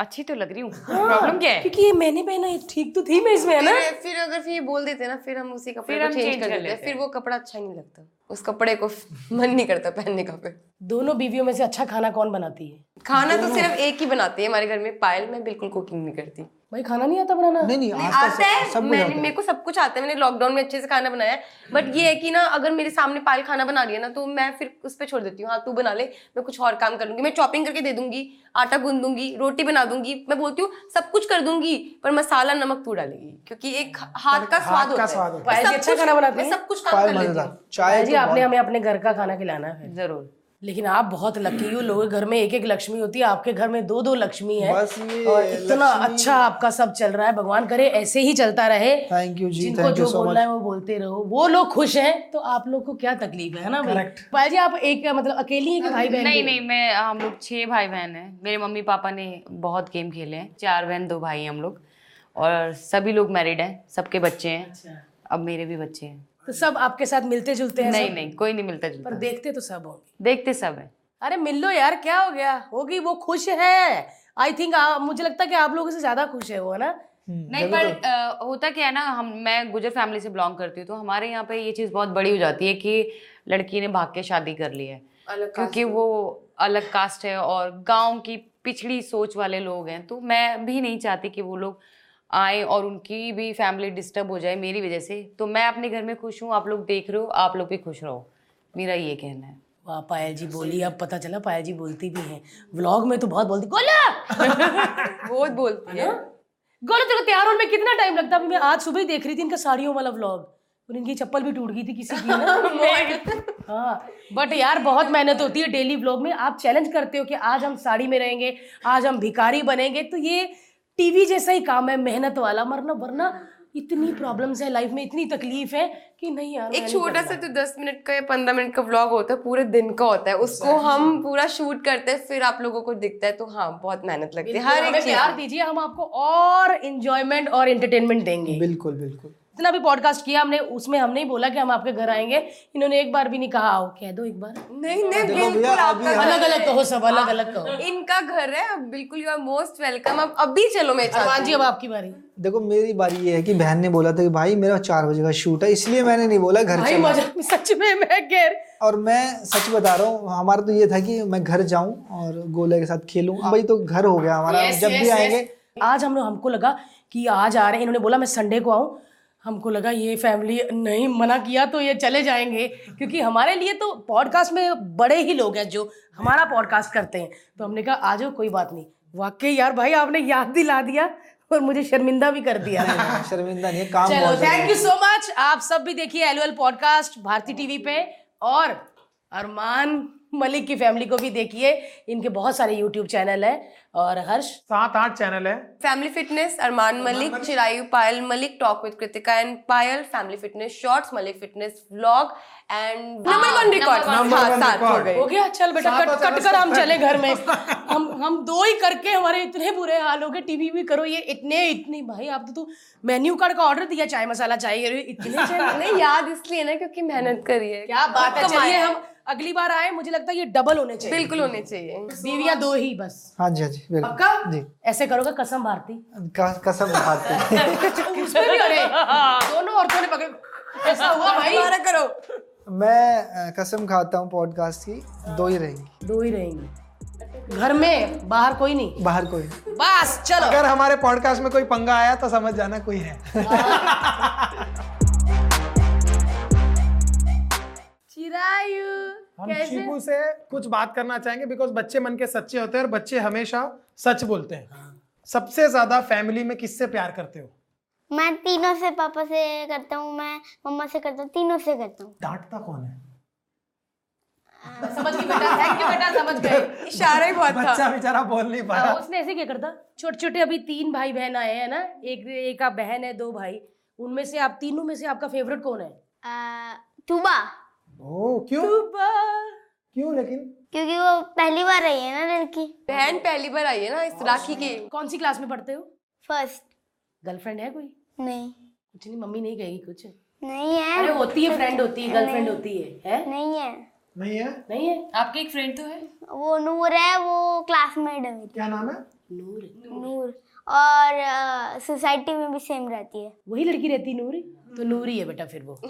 अच्छी तो लग रही हूँ, प्रॉब्लम क्या है, क्योंकि ये मैंने पहना है, ठीक तो थी मैं इसमें, है ना। फिर अगर फिर ये बोल देते ना, फिर हम उसी कपड़े को चेंज कर लेते हैं, फिर वो कपड़ा अच्छा नहीं लगता, उस कपड़े को मन नहीं करता पहनने का। फिर दोनों बीवियों में से अच्छा खाना कौन बनाती है? खाना तो सिर्फ एक ही बनाती है हमारे घर में, पायल। मैं बिल्कुल कुकिंग नहीं करती भाई, खाना नहीं आता बनाना। नहीं नहीं, आता है, मेरे को सब कुछ आता है, मैंने लॉकडाउन में अच्छे से खाना बनाया। बट ये है कि ना, अगर मेरे सामने पायल खाना बना रही है ना, तो मैं फिर उस पर छोड़ देती हूँ, हाँ तू बना ले, मैं कुछ और काम कर लूंगी, मैं चॉपिंग करके दे दूंगी, आटा गूंद दूंगी, रोटी बना दूंगी, मैं बोलती हूँ सब कुछ कर दूंगी, पर मसाला नमक तू डालेगी, क्योंकि एक हाथ का स्वाद होता है। सब कुछ काम कर लेती हूँ। आपने हमें अपने घर का खाना खिलाना है जरूर, लेकिन आप बहुत लकी हो, लोगों के घर में एक एक लक्ष्मी होती है, आपके घर में दो दो लक्ष्मी है, और इतना अच्छा आपका सब चल रहा है, भगवान करे ऐसे ही चलता रहे। थैंक यू जी, जिनको जो बोलना है वो बोलते रहो, वो लोग खुश हैं तो आप लोग को क्या तकलीफ है ना। पायल जी, आप एक मतलब अकेली हैं कि भाई बहन? नहीं नहीं, मैं हम लोग छह भाई बहन है, मेरे मम्मी पापा ने बहुत गेम खेले हैं, चार बहन दो भाई हम लोग, और सभी लोग मैरिड है, सबके बच्चे हैं, अब मेरे भी बच्चे हैं। तो सब आपके साथ मिलते जुलते हैं? नहीं नहीं, कोई नहीं मिलता जुलता, पर देखते तो सब होंगे। देखते सब है। अरे मिल लो यार, क्या हो गया, होगी वो खुश है। आई थिंक मुझे लगता है कि आप लोगों से ज्यादा खुश है वो, है ना। नहीं, पर आ, होता क्या है ना, हम मैं गुजर फैमिली से बिलोंग करती हूँ, तो हमारे यहाँ पे ये चीज़ बहुत बड़ी हो जाती है कि लड़की ने भाग के शादी कर ली है, क्योंकि वो अलग कास्ट है और गाँव की पिछड़ी सोच वाले लोग हैं, तो मैं भी नहीं चाहती कि वो लोग आए और उनकी भी फैमिली डिस्टर्ब हो जाए मेरी वजह से। तो मैं अपने घर में खुश हूँ, आप लोग देख रहे हो, आप लोग भी खुश रहो, मेरा ये कहना है। वाह, पायल जी बोली, अब पता चला पायल जी बोलती भी हैं, व्लॉग में तो बहुत बोलती, गोला बहुत बोलती है। गोला तेरे को तैयार होने में कितना टाइम लगता है? मैं आज सुबह ही देख रही थी इनका साड़ियों वाला व्लॉग, और इनकी चप्पल भी टूट गई थी किसी की ना। हाँ, बट यार बहुत मेहनत होती है डेली व्लॉग में। आप चैलेंज करते हो कि आज हम साड़ी में रहेंगे, आज हम भिखारी बनेंगे, तो ये टीवी जैसा ही काम है, मेहनत वाला, मरना वरना इतनी प्रॉब्लम्स है लाइफ में, इतनी तकलीफ है कि नहीं यार, एक छोटा सा तो दस मिनट का या पंद्रह मिनट का व्लॉग होता है, पूरे दिन का होता है, उसको हम पूरा शूट करते हैं, फिर आप लोगों को दिखता है, तो हाँ बहुत मेहनत लगती है। हर एक प्यार दीजिए, हम आपको और एंजॉयमेंट और एंटरटेनमेंट देंगे। बिल्कुल बिल्कुल, इतना भी पॉडकास्ट किया हमने, उसमें हमने ही बोला कि हम आपके घर आएंगे, इन्होंने एक बार भी नहीं कहा आओ, कह दो एक बार। नहीं नहीं, बिल्कुल आपका अलग अलग कहो, सब अलग अलग कहो, इनका घर है, बिल्कुल यू आर मोस्ट वेलकम। अब अभी चलो, मैं अरमान जी अब आपकी बारी। देखो मेरी बारी ये है कि बहन ने बोला था कि भाई मेरा चार बजे का शूट है, इसलिए मैंने नहीं बोला घर चलो। भाई सच में मैं गैर, और मैं सच बता रहा हूँ, हमारा तो ये था कि मैं घर जाऊँ और गोले के साथ खेलूँ, भाई तो घर हो गया हमारा, जब भी आएंगे। आज हम लोग, हमको लगा कि आज आ रहे हैं, इन्होंने बोला मैं संडे को आऊँ, हमको लगा ये फैमिली नहीं मना किया तो ये चले जाएंगे, क्योंकि हमारे लिए तो पॉडकास्ट में बड़े ही लोग हैं जो हमारा पॉडकास्ट करते हैं, तो हमने कहा आ जाओ कोई बात नहीं। वाकई यार भाई आपने याद दिला दिया और मुझे शर्मिंदा भी कर दिया। शर्मिंदा नहीं, काम चलो, थैंक यू सो मच। आप सब भी देखिए L O L podcast Bharti TV पे, और अरमान मलिक की फैमिली को भी देखिए, इनके बहुत सारे यूट्यूब चैनल है और हर्ष सात आठ चैनल है, family fitness, Armaan Malik, Chirayu, Payal Malik, talk with Kritika and Payal, family fitness shorts, Malik fitness vlog and number one record हो गया। चल बेटा कट कट कर हम चले घर में, हम हम दो ही करके हमारे इतने बुरे हाल हो गए। टीवी भी करो ये इतने इतने भाई आप तो मेन्यू कार्ड का ऑर्डर दिया चाय मसाला चाहिए इतने चाहिए नहीं याद इसलिए ना क्योंकि मेहनत करी है। क्या बात है, चलिए हम अगली बार आए, मुझे लगता है ये डबल होने चाहिए, बिल्कुल होने चाहिए, बीवियां दो ही बस। हाँ जी हाँ जी पक्का जी, ऐसे करोगे कसम भारती कसम भारती उसमें भी अरे दोनों औरतों ने पकड़ ऐसा हुआ भाई दोबारा करो। मैं कसम खाता हूँ पॉडकास्ट की दो ही रहेंगी, दो ही रहेंगी घर में, बाहर कोई नहीं, बाहर कोई नहीं बस। चलो अगर हमारे पॉडकास्ट में कोई पंगा आया तो समझ जाना कोई है। हम चीकू से कुछ बात करना चाहेंगे बिकॉज बच्चे मन के सच्चे होते हैं और बच्चे हमेशा सच बोलते हैं। हाँ। सबसे ज्यादा फैमिली में किससे प्यार करते हो? मैं तीनों से, पापा से करता हूँ, मैं मम्मा से करता हूँ, तीनों से करता हूँ। डांटता कौन है? आ, समझ गई बेटा, थैंक यू बेटा, समझ गए, इशारा ही बहुत था। बच्चा बेचारा बोल नहीं पाया। उसने ऐसे क्या करता, छोटे छोटे अभी तीन भाई बहन आए हैं ना, एक एक आप बहन है, दो भाई, उनमें से आप तीनों में से आपका फेवरेट कौन है? टूबा। ओ, क्यों? क्यों लेकिन? क्योंकि वो पहली बार आई है ना लड़की, बहन पहली बार आई है ना इस राखी के। कौन सी क्लास में पढ़ते हो? फर्स्ट। गर्लफ्रेंड है कोई? नहीं। कुछ नहीं, मम्मी नहीं कहेगी कुछ? नहीं है। अरे होती है, फ्रेंड होती है, गर्लफ्रेंड होती है, है? नहीं है। नहीं है? नहीं है। आपकी एक फ्रेंड तो है, वो नूर है, वो क्लासमेट है। क्या नाम है? नूर। नूर और सोसाइटी में भी सेम रहती है, वही लड़की रहती है नूरी, तो नूरी है बेटा फिर वो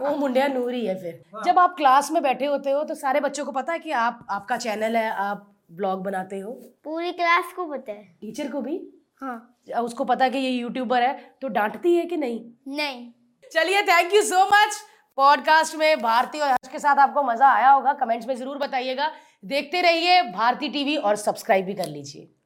वो मुंडिया नूरी है फिर। हाँ। जब आप क्लास में बैठे होते हो तो सारे बच्चों को पता है कि आप आपका चैनल है, आप ब्लॉग बनाते हो? पूरी क्लास को पता है, टीचर को भी? हाँ। उसको पता है कि ये यूट्यूबर है, तो डांटती है कि नहीं? नहीं। चलिए thank you so much, podcast में भारती और हर्ष के साथ आपको मजा आया होगा, कमेंट्स में जरूर बताइएगा, देखते रहिए भारती टीवी और सब्सक्राइब भी कर लीजिए।